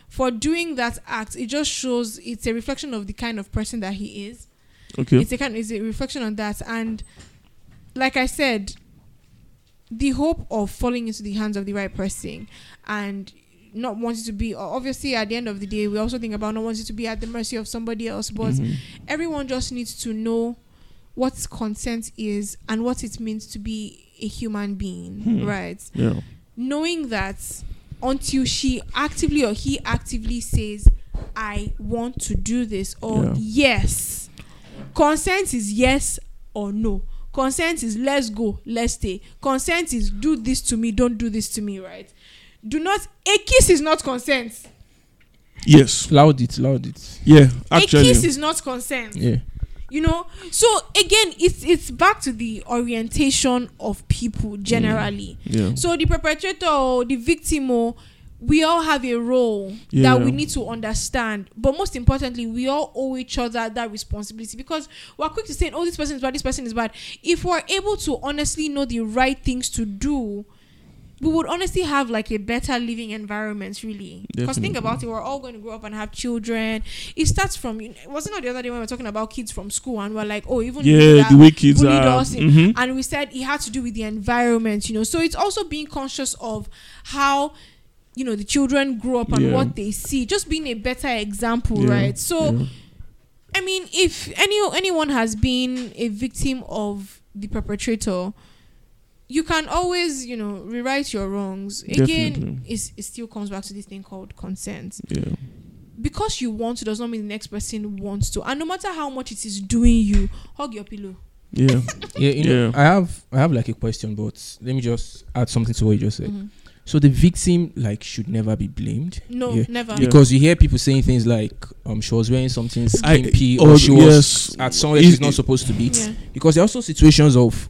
For doing that act, it just shows it's a reflection of the kind of person that he is. Okay. It's a reflection on that. And like I said, the hope of falling into the hands of the right person and not wanting to be... Obviously, at the end of the day, we also think about not wanting to be at the mercy of somebody else. But everyone just needs to know what consent is and what it means to be a human being, right? Yeah. Knowing that... until she actively or he actively says, I want to do this, or yes. Consent is yes or no. Consent is let's go, let's stay. Consent is do this to me, don't do this to me, right? A kiss is not consent. Yes. Loud it. Yeah, actually. A kiss is not consent. Yeah. You know, so again, it's back to the orientation of people generally. Yeah. So the perpetrator or the victim, we all have a role that we need to understand. But most importantly, we all owe each other that responsibility, because we're quick to say, oh, this person is bad, this person is bad. If we're able to honestly know the right things to do, we would honestly have like a better living environment, really. Because think about it, we're all going to grow up and have children. It starts from, wasn't it the other day when we were talking about kids from school and we're like, oh, even the way kids are, mm-hmm. and we said it had to do with the environment, you know. So it's also being conscious of how, you know, the children grow up and what they see, just being a better example, right? So, I mean, if anyone has been a victim of the perpetrator, you can always, you know, rewrite your wrongs. Again, it still comes back to this thing called consent. Yeah. Because you want to does not mean the next person wants to. And no matter how much it is doing you, hug your pillow. Yeah. You know, I have like a question, but let me just add something to what you just said. Mm-hmm. So the victim, like, should never be blamed. No, never. Yeah. Because you hear people saying things like, she was wearing something skimpy, or she was at somewhere she's not supposed to be. Yeah. Because there are also situations of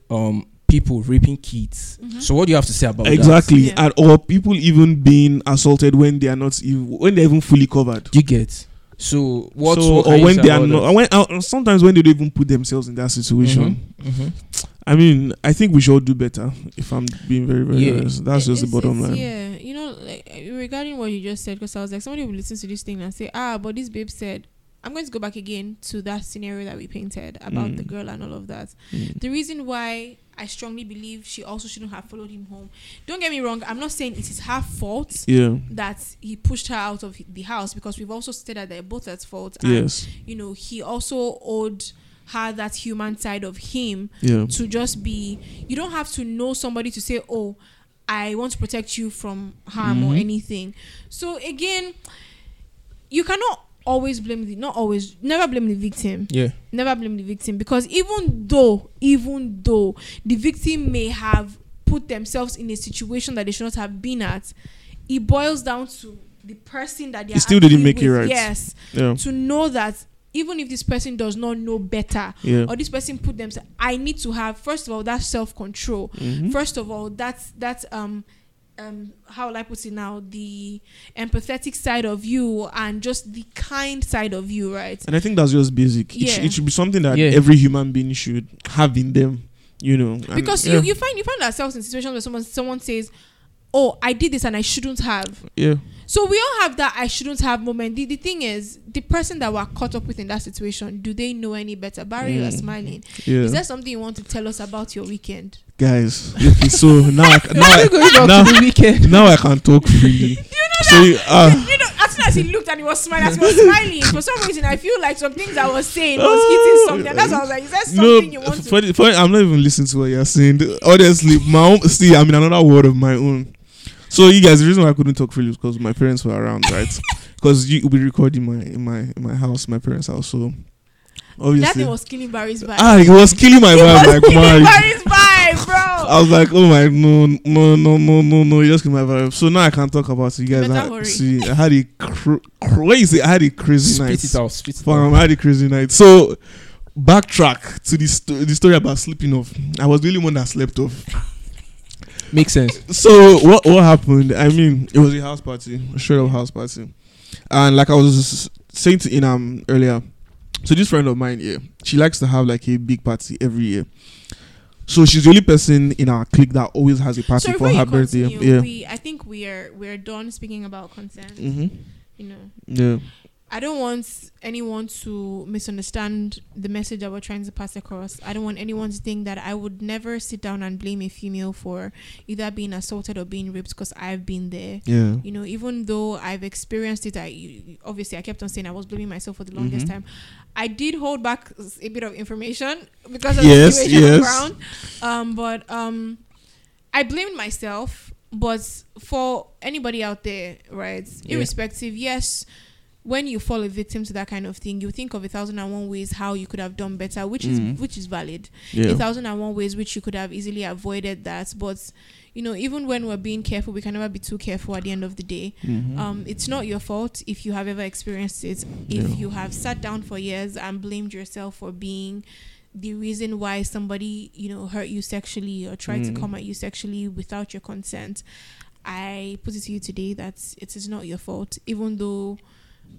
people raping kids. Mm-hmm. So what do you have to say about that? Exactly. Yeah. Or people even being assaulted when they are not when they're even fully covered. You get. So what? So, what or when they are not. Sometimes when they don't even put themselves in that situation. Mm-hmm. Mm-hmm. I mean, I think we should all do better, if I'm being very, very honest. That's just the bottom line. Yeah, you know, like, regarding what you just said, because I was like, somebody will listen to this thing and say, but this babe said, I'm going to go back again to that scenario that we painted about the girl and all of that. Mm. The reason why I strongly believe she also shouldn't have followed him home. Don't get me wrong. I'm not saying it is her fault that he pushed her out of the house, because we've also stated that they're both at fault. And, you know, he also owed her that human side of him to just be. You don't have to know somebody to say, oh, I want to protect you from harm or anything. So again, you cannot always blame never blame the victim. Yeah. Never blame the victim, because even though the victim may have put themselves in a situation that they should not have been at, it boils down to the person that they still didn't make it right. Yes. Yeah. To know that even if this person does not know better, or this person put themselves, I need to have, first of all, that self-control. Mm-hmm. First of all, that's how will I put it now, the empathetic side of you and just the kind side of you, right? And I think that's just basic. It should be something that every human being should have in them, you know. Because you find ourselves in situations where someone says, oh, I did this and I shouldn't have. Yeah. So we all have that I shouldn't have moment. The thing is, the person that we're caught up with in that situation, do they know any better? Barry, you are smiling. Yeah. Is there something you want to tell us about your weekend? Guys, so now I can talk freely. Do you know that? So, you know, as soon as he looked and he was smiling. For some reason, I feel like some things I was saying was hitting something. That's why I was like, is there something you want to... I'm not even listening to what you're saying. Honestly, I'm in another world of my own. So you guys, the reason why I couldn't talk freely was because my parents were around, right? Because you be recording in my house, my parents' house. So obviously that thing was killing Barry's vibe. It was killing my vibe. Like, killing Barry's vibe, bro. I was like, oh my, no! You just killed my vibe. So now I can't talk about it. You guys, I had a crazy. I had a crazy night. Spit it out. I had a crazy night. So backtrack to the story about sleeping off. I was the only one that slept off. Makes sense. So what happened? I mean, it was a house party, a straight up house party, and like I was saying to Inam earlier, so this friend of mine here, she likes to have like a big party every year. So she's the only person in our clique that always has a party for her birthday. Yeah. I think we're done speaking about consent. Mm-hmm. You know. Yeah. I don't want anyone to misunderstand the message that we're trying to pass across. I don't want anyone to think that I would never sit down and blame a female for either being assaulted or being raped, because I've been there. Yeah. You know, even though I've experienced it, I kept on saying I was blaming myself for the longest time. I did hold back a bit of information because of the situation on the ground. But I blamed myself. But for anybody out there, right, irrespective, when you fall a victim to that kind of thing, you think of 1,001 ways how you could have done better, which is valid. 1,001 ways which you could have easily avoided that. But you know, even when we're being careful, we can never be too careful at the end of the day. It's not your fault if you have ever experienced it. If you have sat down for years and blamed yourself for being the reason why somebody, you know, hurt you sexually or tried to come at you sexually without your consent, I put it to you today that it is not your fault, even though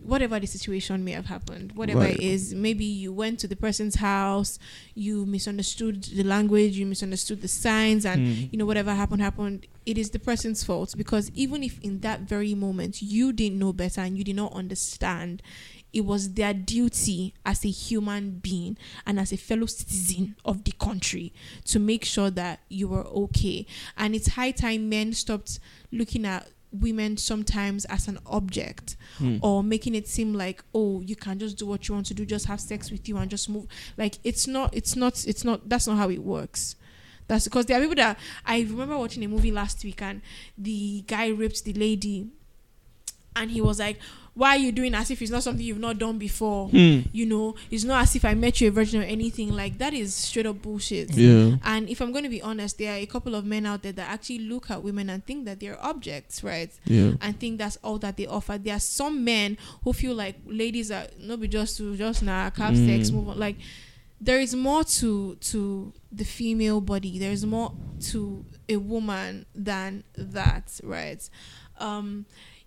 whatever the situation may have happened, whatever it is, maybe you went to the person's house, you misunderstood the language, you misunderstood the signs, and you know, whatever happened, it is the person's fault, because even if in that very moment you didn't know better and you did not understand, it was their duty as a human being and as a fellow citizen of the country to make sure that you were okay. And it's high time men stopped looking at women sometimes as an object, or making it seem like, oh, you can just do what you want to do, just have sex with you and just move. Like, it's not that's not how it works. That's because there are people that, I remember watching a movie last week and the guy raped the lady and he was like, why are you doing, as if it's not something you've not done before? You know, it's not as if I met you a virgin or anything. Like, that is straight up bullshit. Yeah. And if I'm going to be honest, there are a couple of men out there that actually look at women and think that they're objects, right? Yeah. And think that's all that they offer. There are some men who feel like ladies are, no, be just nah, have sex, move on. Like, there is more to the female body. There is more to a woman than that, right?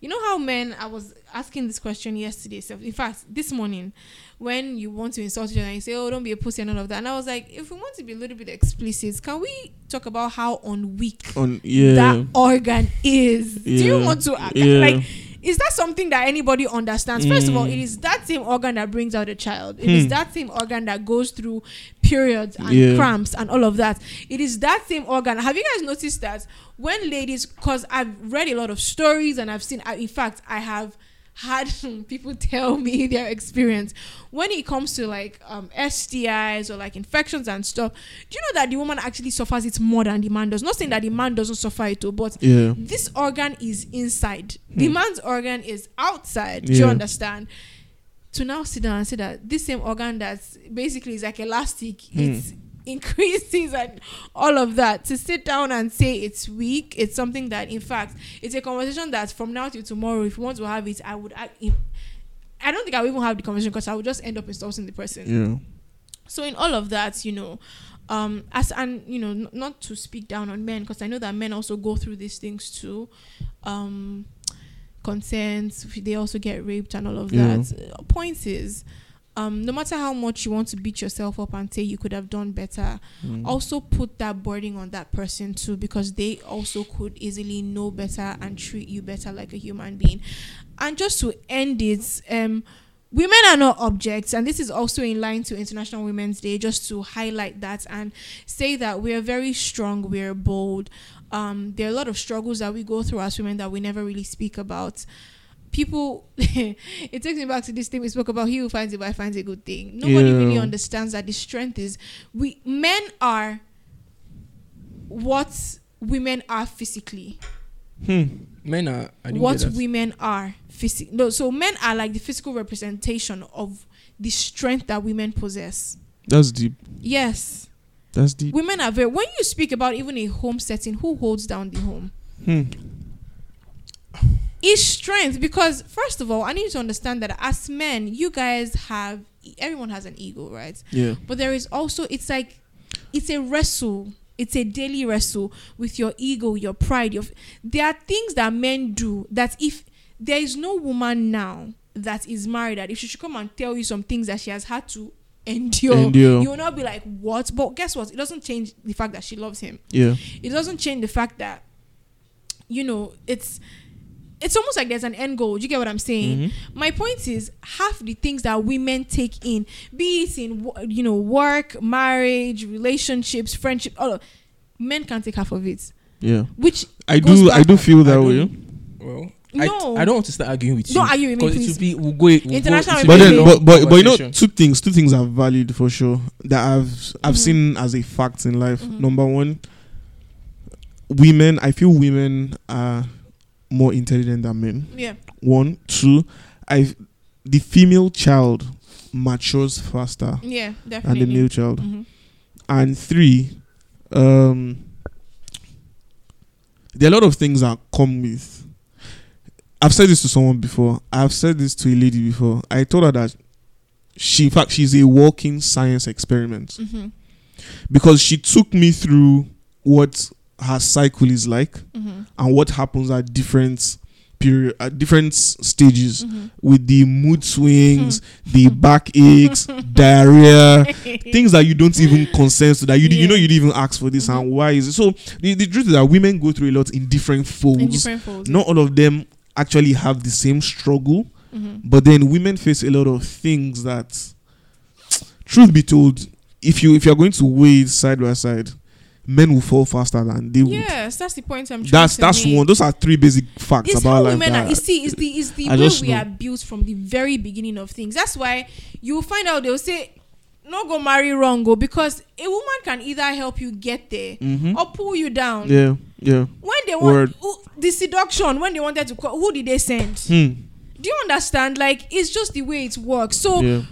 You know how men, I was asking this question yesterday, so in fact, this morning, when you want to insult each other and you say, oh, don't be a pussy and all of that. And I was like, if we want to be a little bit explicit, can we talk about how weak that organ is? Yeah. Do you want to act like, is that something that anybody understands? First of all, it is that same organ that brings out a child. It is that same organ that goes through periods and cramps and all of that. It is that same organ. Have you guys noticed that when ladies, because I've read a lot of stories and I've seen, in fact, I have had people tell me their experience when it comes to like STIs or like infections and stuff. Do you know that the woman actually suffers it more than the man does? Not saying that the man doesn't suffer it too, but this organ is inside, the man's organ is outside. Do you understand? To now sit down and say that this same organ that's basically is like elastic, it's increases and all of that, to sit down and say it's weak, it's something that, in fact, it's a conversation that from now till tomorrow, if you want to have it, I don't think I would even have the conversation, because I would just end up insulting the person. So in all of that, you know, not to speak down on men, because I know that men also go through these things too, consent, they also get raped and all of that. Point is, no matter how much you want to beat yourself up and say you could have done better, also put that burden on that person too, because they also could easily know better and treat you better like a human being. And just to end it, women are not objects, and this is also in line to International Women's Day, just to highlight that and say that we are very strong, we are bold. There are a lot of struggles that we go through as women that we never really speak about. People, it takes me back to this thing we spoke about, he who finds a wife finds a good thing. Nobody really understands that the strength is, men are what women are physically. Men are, I didn't get that. Women are physically. No, so men are like the physical representation of the strength that women possess. That's deep. Yes. That's deep. Women are when you speak about even a home setting, who holds down the home? Is strength, because first of all, I need to understand that as men, you guys have, everyone has an ego, right? Yeah. But there is also, it's like, it's a wrestle. It's a daily wrestle with your ego, your pride. There are things that men do that if there is no woman now that is married, that if she should come and tell you some things that she has had to endure, you will not be like, what? But guess what? It doesn't change the fact that she loves him. Yeah. It doesn't change the fact that, you know, it's almost like there's an end goal. Do you get what I'm saying? My point is, half the things that women take in, be it in, you know, work, marriage, relationships, friendship, all of, men can't take half of it. Yeah. Which I do feel that way. Well, no. I don't want to start arguing with you. Don't argue with me, please. We'll go international. But you know, two things are valid for sure that I've seen as a fact in life. Number one, women are more intelligent than men. Yeah. 1, 2, the female child matures faster. Yeah, definitely. Than the male child. And 3, there are a lot of things that come with. I've said this to someone before. I've said this to a lady before. I told her that she's a walking science experiment, because she took me through what her cycle is like and what happens at different period, at different stages, mm-hmm. with the mood swings, the backaches, diarrhea, things that you don't even consent to, that you know you didn't even ask for this, mm-hmm. and why is it so? The truth is that women go through a lot in different folds. Not all of them actually have the same struggle, mm-hmm. but then women face a lot of things that, truth be told, if you're going to weigh side by side, men will fall faster than they would. Yes, that's the point I'm trying to make. That's one. Those are three basic facts about life. Women it's the way we are built from the very beginning of things. That's why you will find out they'll say, no, go marry wrong, go, because a woman can either help you get there, mm-hmm. or pull you down. Yeah, yeah. When they want the seduction, when they wanted to call, who did they send? Do you understand? Like, it's just the way it works. So women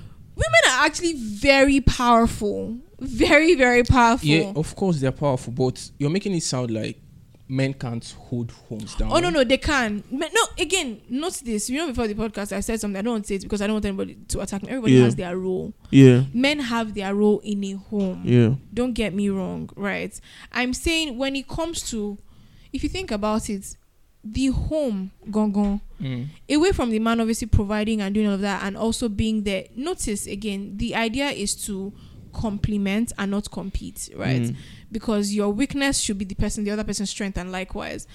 are actually very powerful. Very, very powerful. Yeah, of course they're powerful, but you're making it sound like men can't hold homes down. Oh, no, they can. Men, no, again, note this. You know, before the podcast, I said something. I don't want to say it because I don't want anybody to attack me. Everybody has their role. Yeah. Men have their role in a home. Yeah. Don't get me wrong, right? I'm saying when it comes to, if you think about it, the home, away from the man obviously providing and doing all of that and also being there. Notice, again, the idea is to complement and not compete, right? Because your weakness should be the other person's strength, and likewise.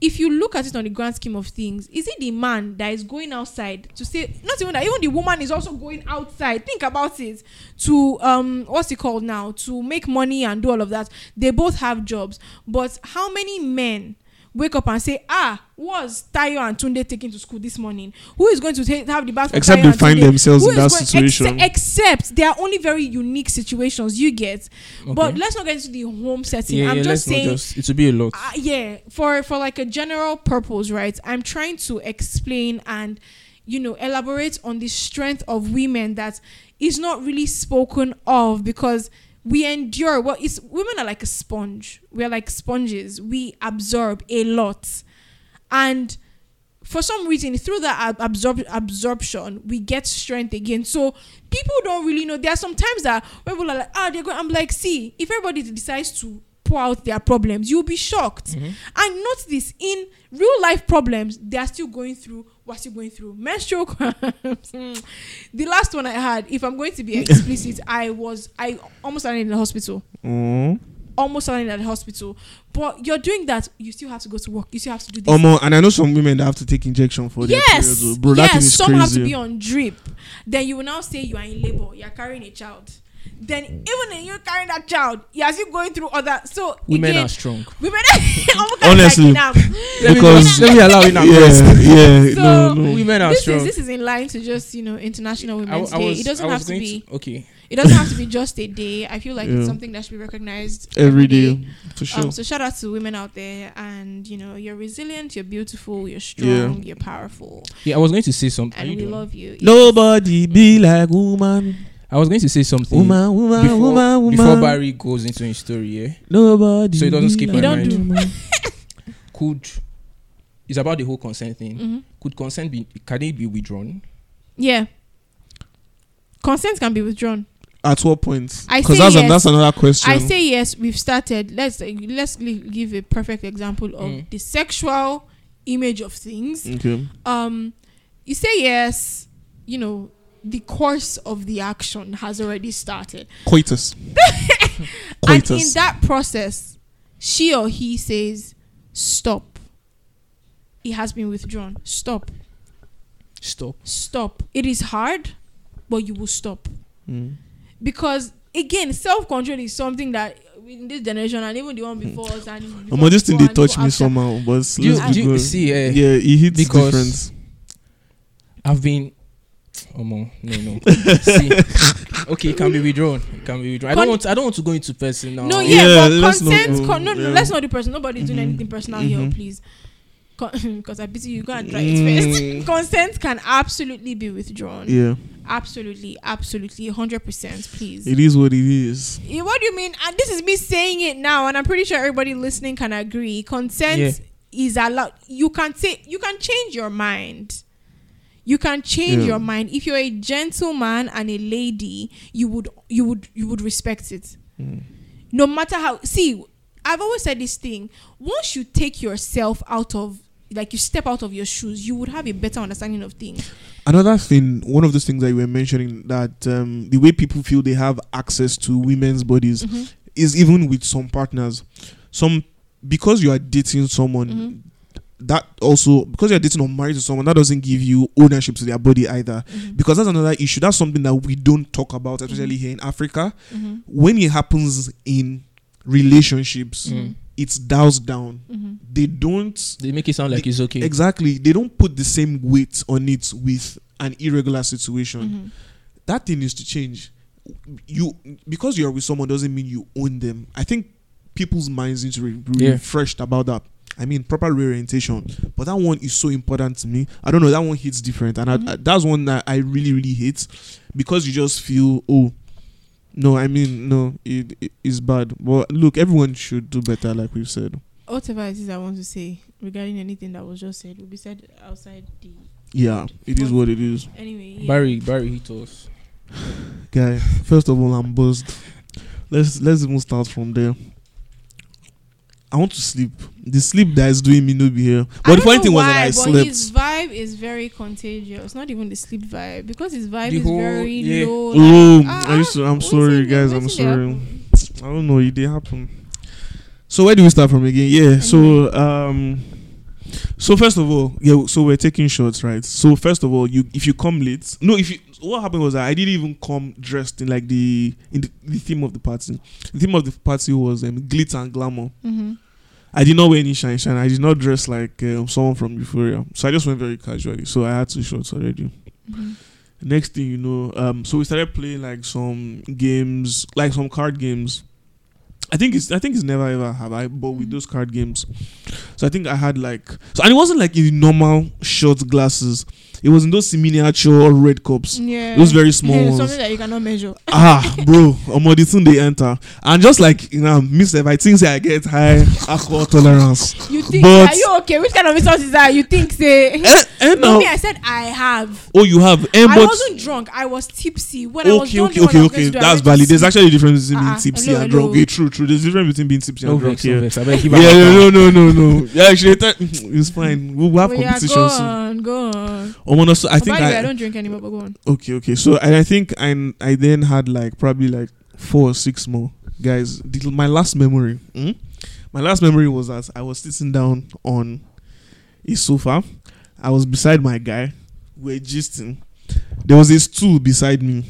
If you look at it on the grand scheme of things, is it the man that is going outside to say, not even that, even the woman is also going outside, think about it, to what's it called now, to make money and do all of that. They both have jobs, but how many men wake up and say, was Tayo and Tunde taken to school this morning? Who is going to have the bath? Except they find themselves in that situation. Except they are only very unique situations, you get. Okay. But let's not get into the home setting. I'm just saying it will be a lot. For like a general purpose, right? I'm trying to explain and elaborate on the strength of women that is not really spoken of, because we endure. Women are like a sponge. We're like sponges. We absorb a lot, and for some reason, through that absorption, we get strength again. So people don't really know. There are some times that people are like, they're going. I'm like, see, if everybody decides to pour out their problems, you'll be shocked. Mm-hmm. And note this: in real life problems, they are still going through. What's you going through? Menstrual cramps. The last one I had, if I'm going to be explicit, I almost landed in the hospital. But you're doing that, you still have to go to work. You still have to do this. And I know some women that have to take injection for their periods. Bro, that thing is some crazy. Have to be on drip. Then you will now say you are in labor. You are carrying a child. Then even if you're carrying that child, as you're going through other, so women again, are strong. Women, honestly, like because let me allow it now. Women are strong. This is in line to just International Women's Day. It doesn't have to be okay. It doesn't have to be just a day. I feel like it's something that should be recognized every day. For sure. So shout out to women out there, and you're resilient, you're beautiful, you're strong, you're powerful. Yeah, I was going to say something. And we love you. Nobody be like woman. I was going to say something before Barry goes into his story, Nobody. So it doesn't skip my mind. It's about the whole consent thing. Mm-hmm. Could consent can it be withdrawn? Yeah. Consent can be withdrawn. At what point? Because that's another question. I say yes, we've started. Let's give a perfect example of the sexual image of things. Okay. You say yes, the course of the action has already started. Coitus. And in that process, she or he says, stop. It has been withdrawn. Stop. It is hard, but you will stop. Because, again, self-control is something that in this generation and even the one before us. I'm just in the touch me somehow, but do you see? Yeah, it hits different. I've been... No. See, okay, it can be withdrawn. I don't want to go into personal. No, but consent. Let's not do personal. Nobody's doing anything personal here, please. Because I pity you. Go and try it first. Consent can absolutely be withdrawn. Yeah. Absolutely, 100%. Please. It is what it is. What do you mean? And this is me saying it now, and I'm pretty sure everybody listening can agree. Consent is allowed. You can change your mind. You can change your mind. If you're a gentleman and a lady, you would respect it. No matter how. See, I've always said this thing. Once you take yourself out of like you step out of your shoes, you would have a better understanding of things. Another thing, one of those things that you were mentioning, that the way people feel they have access to women's bodies mm-hmm. is even with some partners. Some, because you are dating someone, mm-hmm. that also, because you're dating or married to someone, that doesn't give you ownership to their body either. Mm-hmm. Because that's another issue. That's something that we don't talk about, especially mm-hmm. here in Africa. Mm-hmm. When it happens in relationships, mm-hmm. it's doused down. Mm-hmm. They make it sound like it's okay. Exactly. They don't put the same weight on it with an irregular situation. Mm-hmm. That thing needs to change. Because you're with someone doesn't mean you own them. I think people's minds need to be refreshed about that. I mean, proper reorientation. But that one is so important to me. I don't know. That one hits different. And mm-hmm. That's one that I really, really hate. Because you just feel, it is bad. But look, everyone should do better, like we've said. Whatever it is I want to say regarding anything that was just said will be said outside the... Yeah, it is what it is. Anyway, yeah. Barry hit us. Guy, first of all, I'm buzzed. Let's even start from there. I want to sleep. The sleep that is doing me no be here. But the funny thing was that I slept. But his vibe is very contagious. Not even the sleep vibe. Because his vibe is very low. Oh, I'm sorry, guys. I'm sorry. I don't know. It did happen. So where do we start from again? Yeah. So, so first of all, yeah. So we're taking shots, right? So first of all, if you come late, what happened was that I didn't even come dressed in like the theme of the party. The theme of the party was glitz and glamour. Mm-hmm. I did not wear any shine. I did not dress like someone from Euphoria. So I just went very casually. So I had 2 shots already. Mm-hmm. Next thing you know, so we started playing like some games, like some card games. I think it's never ever have I bought with those card games. So I think I had and it wasn't like in the normal short glasses. It was in those miniature red cups. Yeah. Those very small ones. Something that you cannot measure. Bro. The soon they enter. And just like, Miss Eva, I think say I get high alcohol tolerance. You think, are you okay? Which kind of resource is that? You think, say... Mommy, I said I have. Oh, you have. I wasn't drunk. I was tipsy. When I was drunk, okay. That's valid. There's actually a difference between being tipsy and drunk. Okay, true. There's a difference between being tipsy and drunk here. No. Yeah, actually, it's fine. We'll have competition soon. Go on. I don't drink anymore, but go on. Okay. So I think I then had probably 4 or 6 more. Guys, my last memory. My last memory was that I was sitting down on a sofa. I was beside my guy. We were gisting. There was a stool beside me.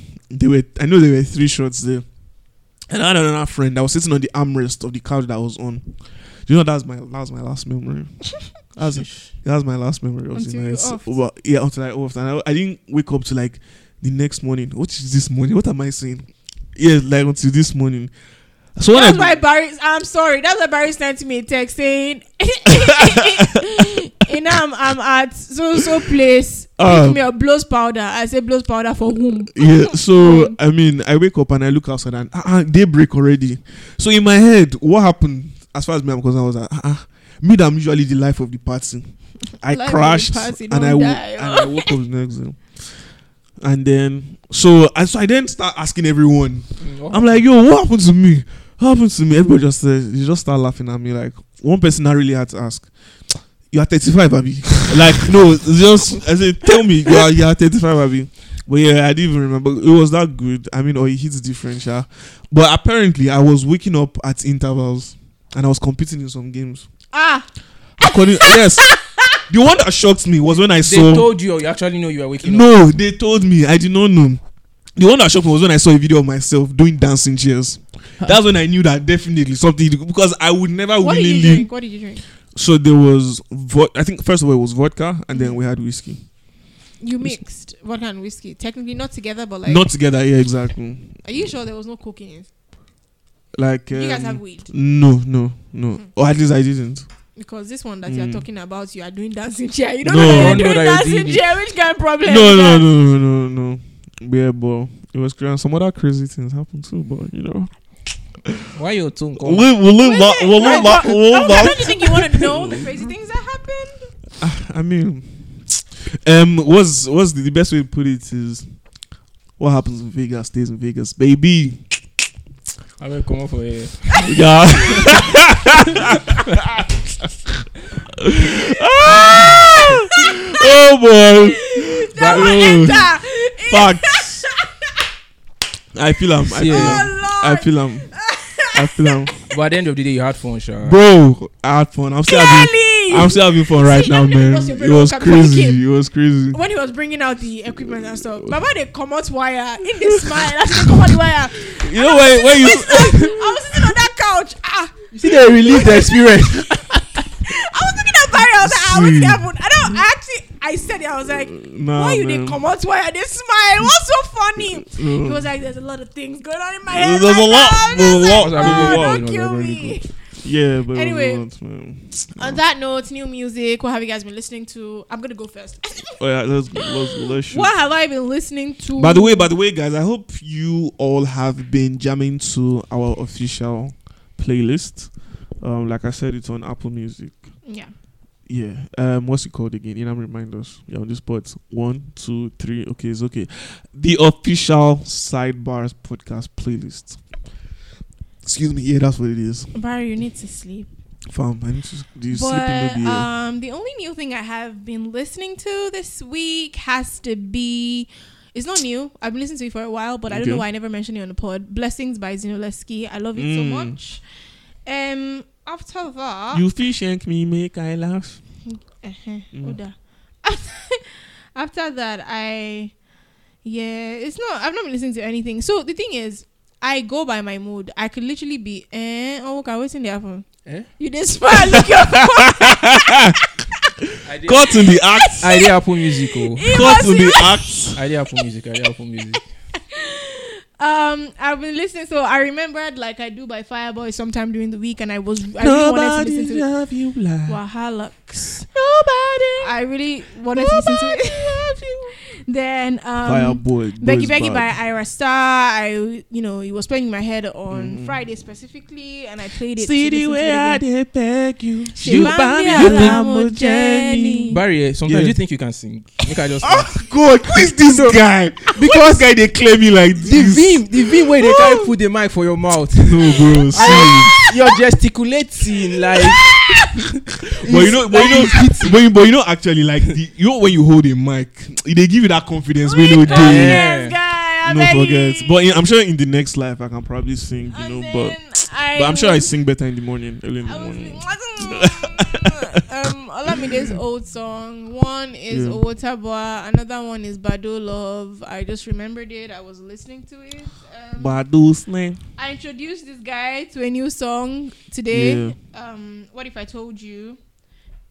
I know there were 3 shots there. And I had another friend that was sitting on the armrest of the couch that I was on. Do you know that was my last memory? That's my last memory of the night. Until I offed. And I didn't wake up to the next morning. What is this morning? What am I saying? Yeah, until this morning. So that's why Barry. I'm sorry. That's why Barry sent me a text saying, "You know, I'm at so place. Give me a blows powder." I said, "Blows powder for whom?" Yeah. So I mean, I wake up and I look outside and daybreak already. So in my head, what happened? As far as me, because I was me, that I'm usually the life of the party. I crashed and I woke up the next day. And then, so I then start asking everyone. I'm like, yo, what happened to me? What happened to me? Everybody just said, you just start laughing at me. Like, one person I really had to ask, you are 35, Abby. I said, tell me, you are 35, Abby. But yeah, I didn't even remember. It was that good. I mean, it hits different, yeah. But apparently, I was waking up at intervals and I was competing in some games. Yes. The one that shocked me was when I saw... They told you, or you actually know you were waking up? No, they told me. I did not know. The one that shocked me was when I saw a video of myself doing dancing chairs. That's when I knew that definitely something... Because I would never willingly... What did you drink? So there was... I think, first of all, it was vodka, and then we had whiskey. You mixed vodka and whiskey. Technically not together, but Not together, yeah, exactly. Are you sure there was no coke in it? You guys have weed? No. Or at least I didn't. Because this one that you're talking about, you are doing dancing chair. You don't know you're doing dancing chair. Which kind of problem? No. Yeah, but it was crazy. Some other crazy things happened too, but you know. Why your tongue? We'll don't you think you want to know the crazy things that happened? I mean, what's the best way to put it is, what happens in Vegas stays in Vegas, baby. I will come up for you. Yeah. Oh boy, that was facts. I feel him. But at the end of the day, you had fun, sure. Bro, I had fun. I'm still having fun right now, man. It was crazy. When he was bringing out the equipment and stuff, Baba, they come out wire in the smile. That's come out wire. You know where you? I was sitting on that couch. Ah, you see, they relieved the experience. I was looking at Barry. I was like, ah, what's happening? I said it, I was like, why you didn't come out? Why are they smile? What's so funny? He was like, there's a lot of things going on in my head. There's a lot. Don't kill me. Yeah, but anyway, on that note, new music. What have you guys been listening to? I'm gonna go first. Oh yeah, let's what have I been listening to? By the way, guys, I hope you all have been jamming to our official playlist. Like I said, it's on Apple Music. Yeah. What's it called again? You know, remind us. Yeah, on this spot. 1, 2, 3. Okay, it's okay. The official Sidebars Podcast playlist. Excuse me. Yeah, that's what it is. Barry, you need to sleep. Fam, I need to sleep. The only new thing I have been listening to this week has to be... It's not new. I've been listening to it for a while, but I don't know why I never mentioned it on the pod. Blessings by Zinoleski. I love it so much. After that... You fish and me make I laugh. After that, I've not been listening to anything. So, the thing is, I go by my mood. I could literally be, what's in the iPhone? You didn't smile, look your phone. Caught in the act. I did Apple Music. Caught in the act. I did Apple Music. I've been listening, so I remembered like I do by Fireboy sometime during the week, and I really wanted to listen to it. Then Fireboy Beggy by Ira Star, it was playing in my head on Friday specifically, and I played it. See the way I did beg you, she buy me a Jenny. Barry, sometimes you think you can sing. Make I just. Oh God, who is this guy? Because guy they claim me like this. The V where they try to put the mic for your mouth. No, bro. You're gesticulating like. but you know, actually, like when you hold a mic, they give you that confidence. Don't forget. But I'm sure in the next life I can probably sing. But I'm sure I sing better in the morning, early in the morning. Olamide's old song. One is Owotabwa, another one is Badu Love. I just remembered it. I was listening to it. Badu's name. I introduced this guy to a new song today. Yeah. What If I Told You?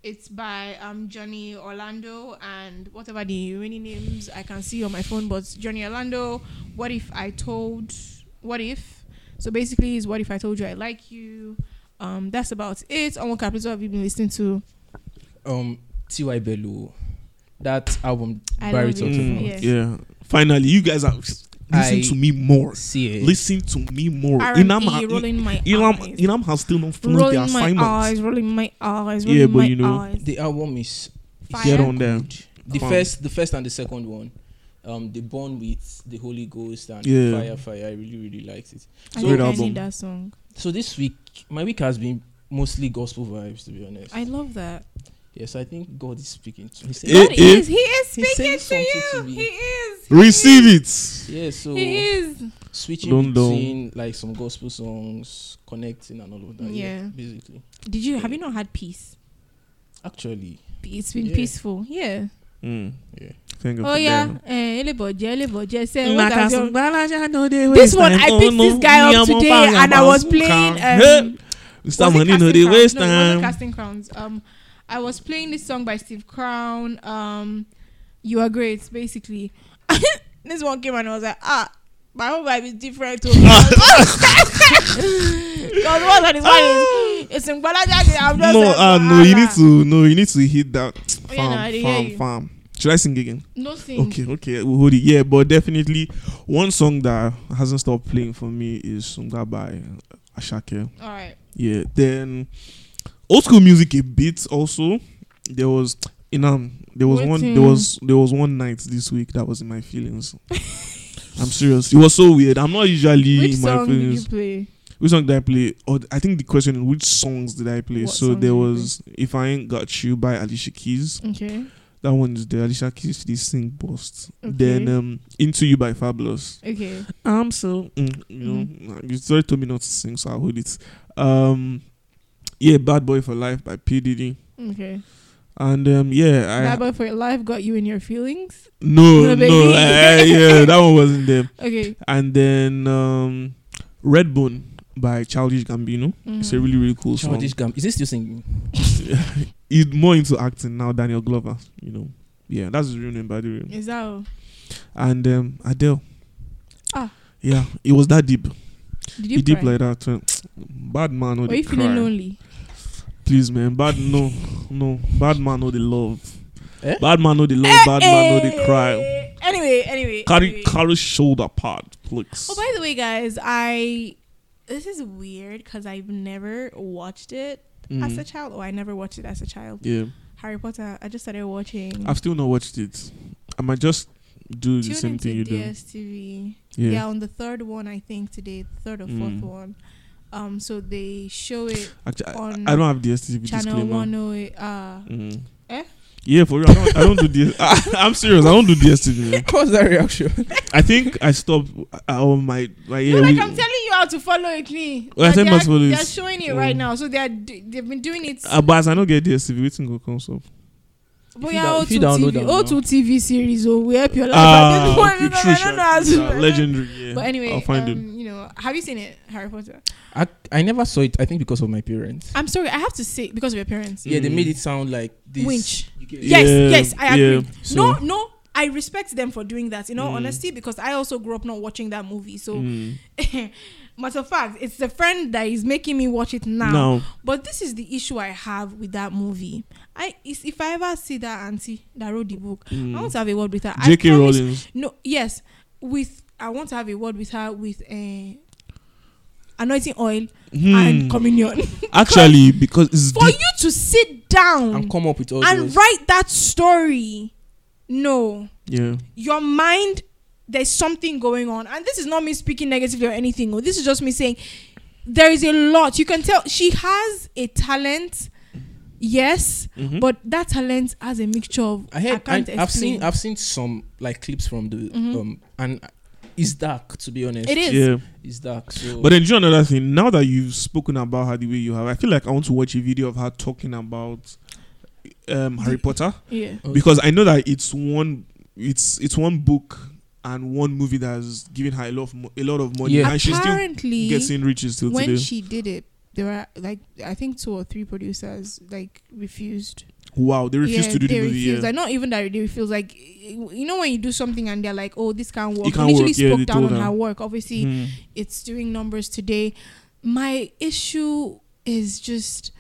It's by Johnny Orlando and whatever the many names I can see on my phone, but Johnny Orlando. What if? So basically, it's What If I Told You I Like You. That's about it. On what capital have you been listening to? T.Y. Bello, that album Barry talked about. Yeah, finally, you guys are listening to me more. See it. Listen to me more. Inam has still not finished their assignment. Rolling my eyes. Yeah, but you know, the album is get on there. The first and the second one. The Born with the Holy Ghost and Fire. I really, really liked it. I need that song. So this week, my week has been mostly gospel vibes, to be honest. I love that. Yes, I think God is speaking to me. He is speaking to you. Receive it. Yeah, so he is switching between like some gospel songs, connecting and all of that. Yeah, basically. Have you not had peace? Actually, it's been peaceful. Yeah. Yeah. This one I picked this guy up today, and I was playing. Casting Crowns. I was playing this song by Steve Crown. You Are Great, basically. This one came and I was like, my whole vibe is different. Because one of these ones is you need to hit that farm. Should I sing again? No sing. Okay, we'll hold it. Yeah, but definitely one song that hasn't stopped playing for me is Sunga by Ashake. All right. Yeah, then old school music a bit also. There was one night this week that was in my feelings. I'm serious. It was so weird. I'm not usually in my feelings. Which song did you play? Which song did I play? Or I think the question, which songs did I play? What so there was If I Ain't Got You by Alicia Keys. Okay. That one is the Alicia Keys, the sing post. Okay. Then Into You by Fabulous. Okay. I'm so, you sorry told me not to sing, so I'll hold it. Yeah, Bad Boy for Life by P. Diddy. Okay. And Bad Boy for Life got you in your feelings? No. That one wasn't there. Okay. And then Redbone by Childish Gambino. Mm. It's a really, really cool song. Childish Gambino. Is he still singing? He's more into acting now, Daniel Glover. You know. Yeah, that's his real name, by the way. Is that all? And Adele. Ah. Yeah, it was that deep. Did you deep like that. Bad man. Were you feeling lonely? Please, man. Bad man know the love. Eh? Bad man know the love. Bad man know the cry. Anyway. Carry shoulder part, please. Oh, by the way, guys, this is weird because I've never watched it as a child. Oh, I never watched it as a child. Yeah. Harry Potter. I just started watching. I've still not watched it. I might just do the same thing you do. DSTV. Yeah, on the third one, I think today, third or fourth one. So they show it. Actually, on I don't have DSTV channel 108. Yeah, for real. I don't do this. I'm serious. I don't do DSTV. What was that reaction? I think I stopped. I'm telling you how to follow it, Lee. Well, they're showing it right now, so they've been doing it. But I don't get DSTV. It's going to come up. But yeah, O2 TV series will help your life. Legendary. Yeah. But anyway, I'll find it. Have you seen it, Harry Potter? I never saw it. I think because of my parents. I'm sorry, I have to say because of your parents. Yeah, they made it sound like this. Winch. Yes, I agree. Yeah, so. No, I respect them for doing that. In all honesty, because I also grew up not watching that movie. So, matter of fact, it's the friend that is making me watch it now. No. But this is the issue I have with that movie. If I ever see that auntie that wrote the book, I want to have a word with her. J.K. Rowling. I want to have a word with her with anointing oil and communion. Actually, because it's for you to sit down and come up with all and those. Write that story. No, yeah, your mind. There's something going on, and this is not me speaking negatively or anything. This is just me saying there is a lot. You can tell she has a talent. Yes, but that talent has a mixture of. I've seen some like clips from the and. It's dark, to be honest. It is. Yeah. It's dark. So. But then, do you know another thing? Now that you've spoken about her the way you have, I feel like I want to watch a video of her talking about Harry Potter. Yeah. Okay. Because I know that it's one book and one movie that has given her a lot of money. Yeah. And she still gets in riches till today. When she did it, there were I think 2 or 3 producers refused. Wow, they refused to do the movie. Yeah. Like, not even that they refused. Like, you know when you do something and they're like, oh, this can't work. They literally spoke down on her work. Obviously, it's doing numbers today. My issue is just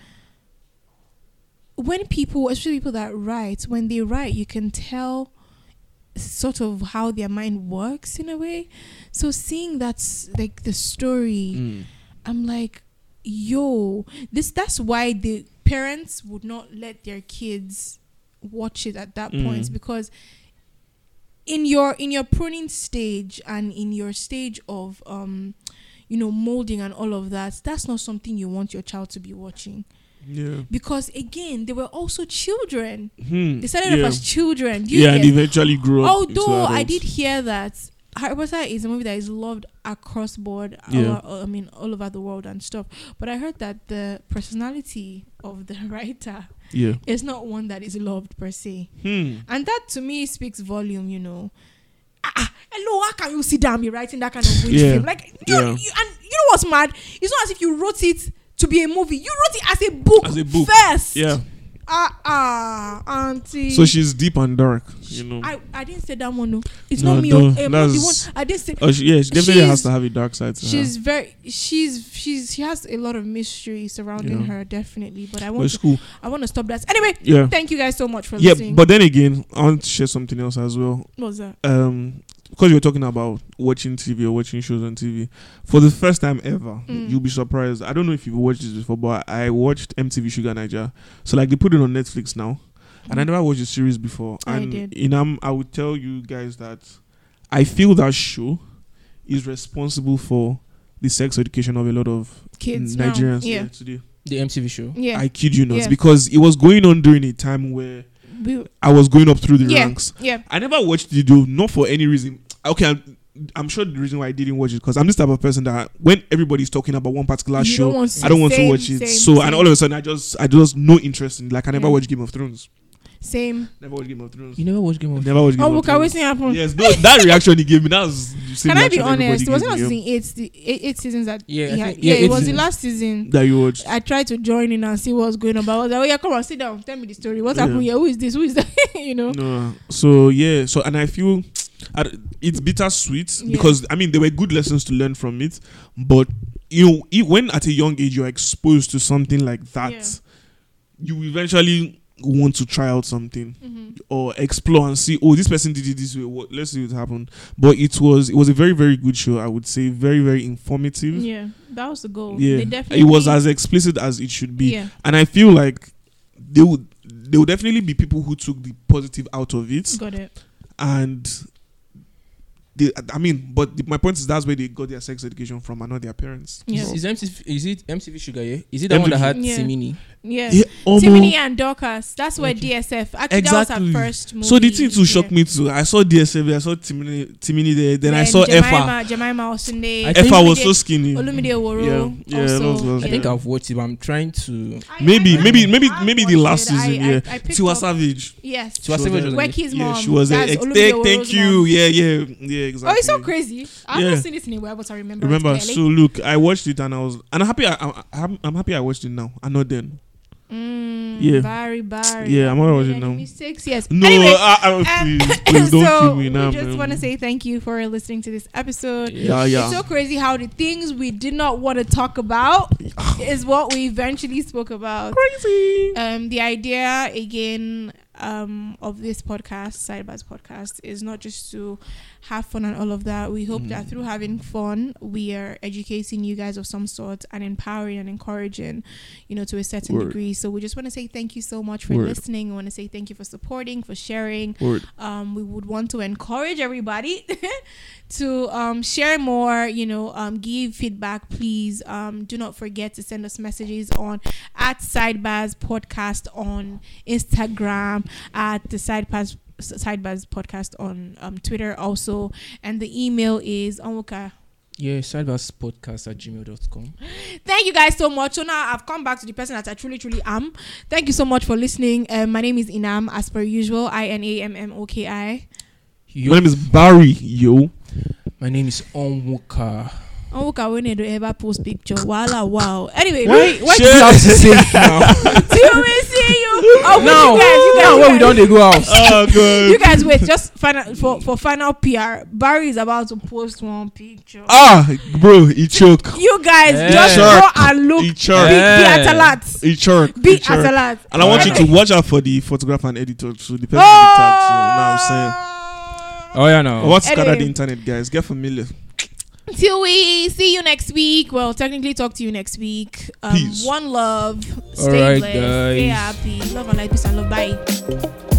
when people, especially people that write, when they write, you can tell sort of how their mind works in a way. So seeing that's like the story, I'm like, yo, that's why the parents would not let their kids watch it at that point, because in your pruning stage and in your stage of molding and all of that, that's not something you want your child to be watching. Yeah. Because again, they were also children. They started off as children. And eventually grew up. Although I did hear that Harry Potter is a movie that is loved across board, all over the world and stuff. But I heard that the personality of the writer is not one that is loved per se. And that to me speaks volume, hello, how can you sit down and be writing that kind of movie? Yeah. And you know what's mad? It's not as if you wrote it to be a movie. You wrote it as a book first. Yeah. Auntie. So she's deep and dark, I didn't say that one. No, it's not me. I didn't say. She definitely has to have a dark side. She has a lot of mystery surrounding her, definitely. But I want to stop that. Anyway, thank you guys so much for listening. But then again, I want to share something else as well. What was that? Because you were talking about watching TV or watching shows on TV. For the first time ever, you'll be surprised. I don't know if you've watched this before, but I watched MTV Shuga Nigeria. So, they put it on Netflix now. And I never watched the series before. And I did. I would tell you guys that I feel that show is responsible for the sex education of a lot of kids Nigerians today. The MTV show. Yeah. I kid you not. Yeah. Because it was going on during a time where I was going up through the ranks. Yeah. I never watched the video, not for any reason. Okay, I'm sure the reason why I didn't watch it because I'm this type of person that when everybody's talking about one particular show, I don't want to watch it. And all of a sudden, I just no interest in. Like I never watched Game of Thrones. Same. Never watched Game of Thrones. You never watched Game of Thrones. Never watched Game of Thrones. Oh, look, I happened. Yes, no, that reaction he gave me. That was. The same. Can I be honest? Wasn't it the eight seasons that he had? Yeah, it was the last season that you watched. I tried to join in and see what was going on, but I was like, "Oh yeah, come on, sit down, tell me the story. What's happening here? Who is this? Who is that?" You know. No. So yeah. So and I feel. It's bittersweet because I mean there were good lessons to learn from it, but you know when at a young age you're exposed to something like that, you eventually want to try out something or explore and see. Oh, this person did it this way. Let's see what happened. But it was a very very good show. I would say very very informative. Yeah, that was the goal. Yeah, it was as explicit as it should be. Yeah. And I feel like there would definitely be people who took the positive out of it. Got it. And my point is that's where they got their sex education from and not their parents. Yeah. Is it MTV Shuga? Yeah? Is it that one that had Simini? Yeah. Timini and Dorcas. That's where DSF. Actually, that was her first movie. So the thing to shock me too. I saw DSF. I saw Timini there. Then I saw Effa. Jemima Osunde. Effa was so skinny. Olumide Oworo. Yeah. Also. I think I've watched it. But I'm trying to. Maybe the last season. T.Y. Savage. Yes. T.Y. Savage was Weki's mom. She was there. Thank you. Yeah. Exactly. Oh, it's so crazy! I've not seen it in a while, but I remember. So look, I watched it and I'm happy. I'm happy I watched it now and not then. Barry. Yeah, I'm happy I watched it now. Mistakes, yes. No, anyway, please don't kill me now. Just want to say thank you for listening to this episode. Yeah. It's so crazy how the things we did not want to talk about is what we eventually spoke about. Crazy. The idea again. Of this podcast, Sidebars Podcast, is not just to have fun and all of that. We hope that through having fun, we are educating you guys of some sort and empowering and encouraging, to a certain degree. So we just want to say thank you so much for listening. We want to say thank you for supporting, for sharing. We would want to encourage everybody to share more, give feedback, please. Do not forget to send us messages on @Sidebars Podcast on Instagram. At the Sidebars Podcast on Twitter also, and the email is onwuka. sidebarspodcast@gmail.com. Thank you guys so much. So now I've come back to the person that I truly am. Thank you so much for listening. My name is Inam, as per usual. InammokI. My name is Barry. My name is Onwuka. Onwuka, when they ever post picture, wow. Anyway, why do you have to say it now? Do we see you? Oh, no, you guys, what we don't go out. Oh, good. You guys wait. Just for final PR. Barry is about to post one picture. Bro, he choke. You guys just go and look. Be at a lot. And I want you to watch out for the photographer and editor too. The person I'm saying. Oh yeah, no. What's scattered the internet, guys? Get familiar. Till we see you next week. Well, technically talk to you next week. Peace. One love. Stay blessed. Guys. Stay happy. Love and light. Peace and love. Bye.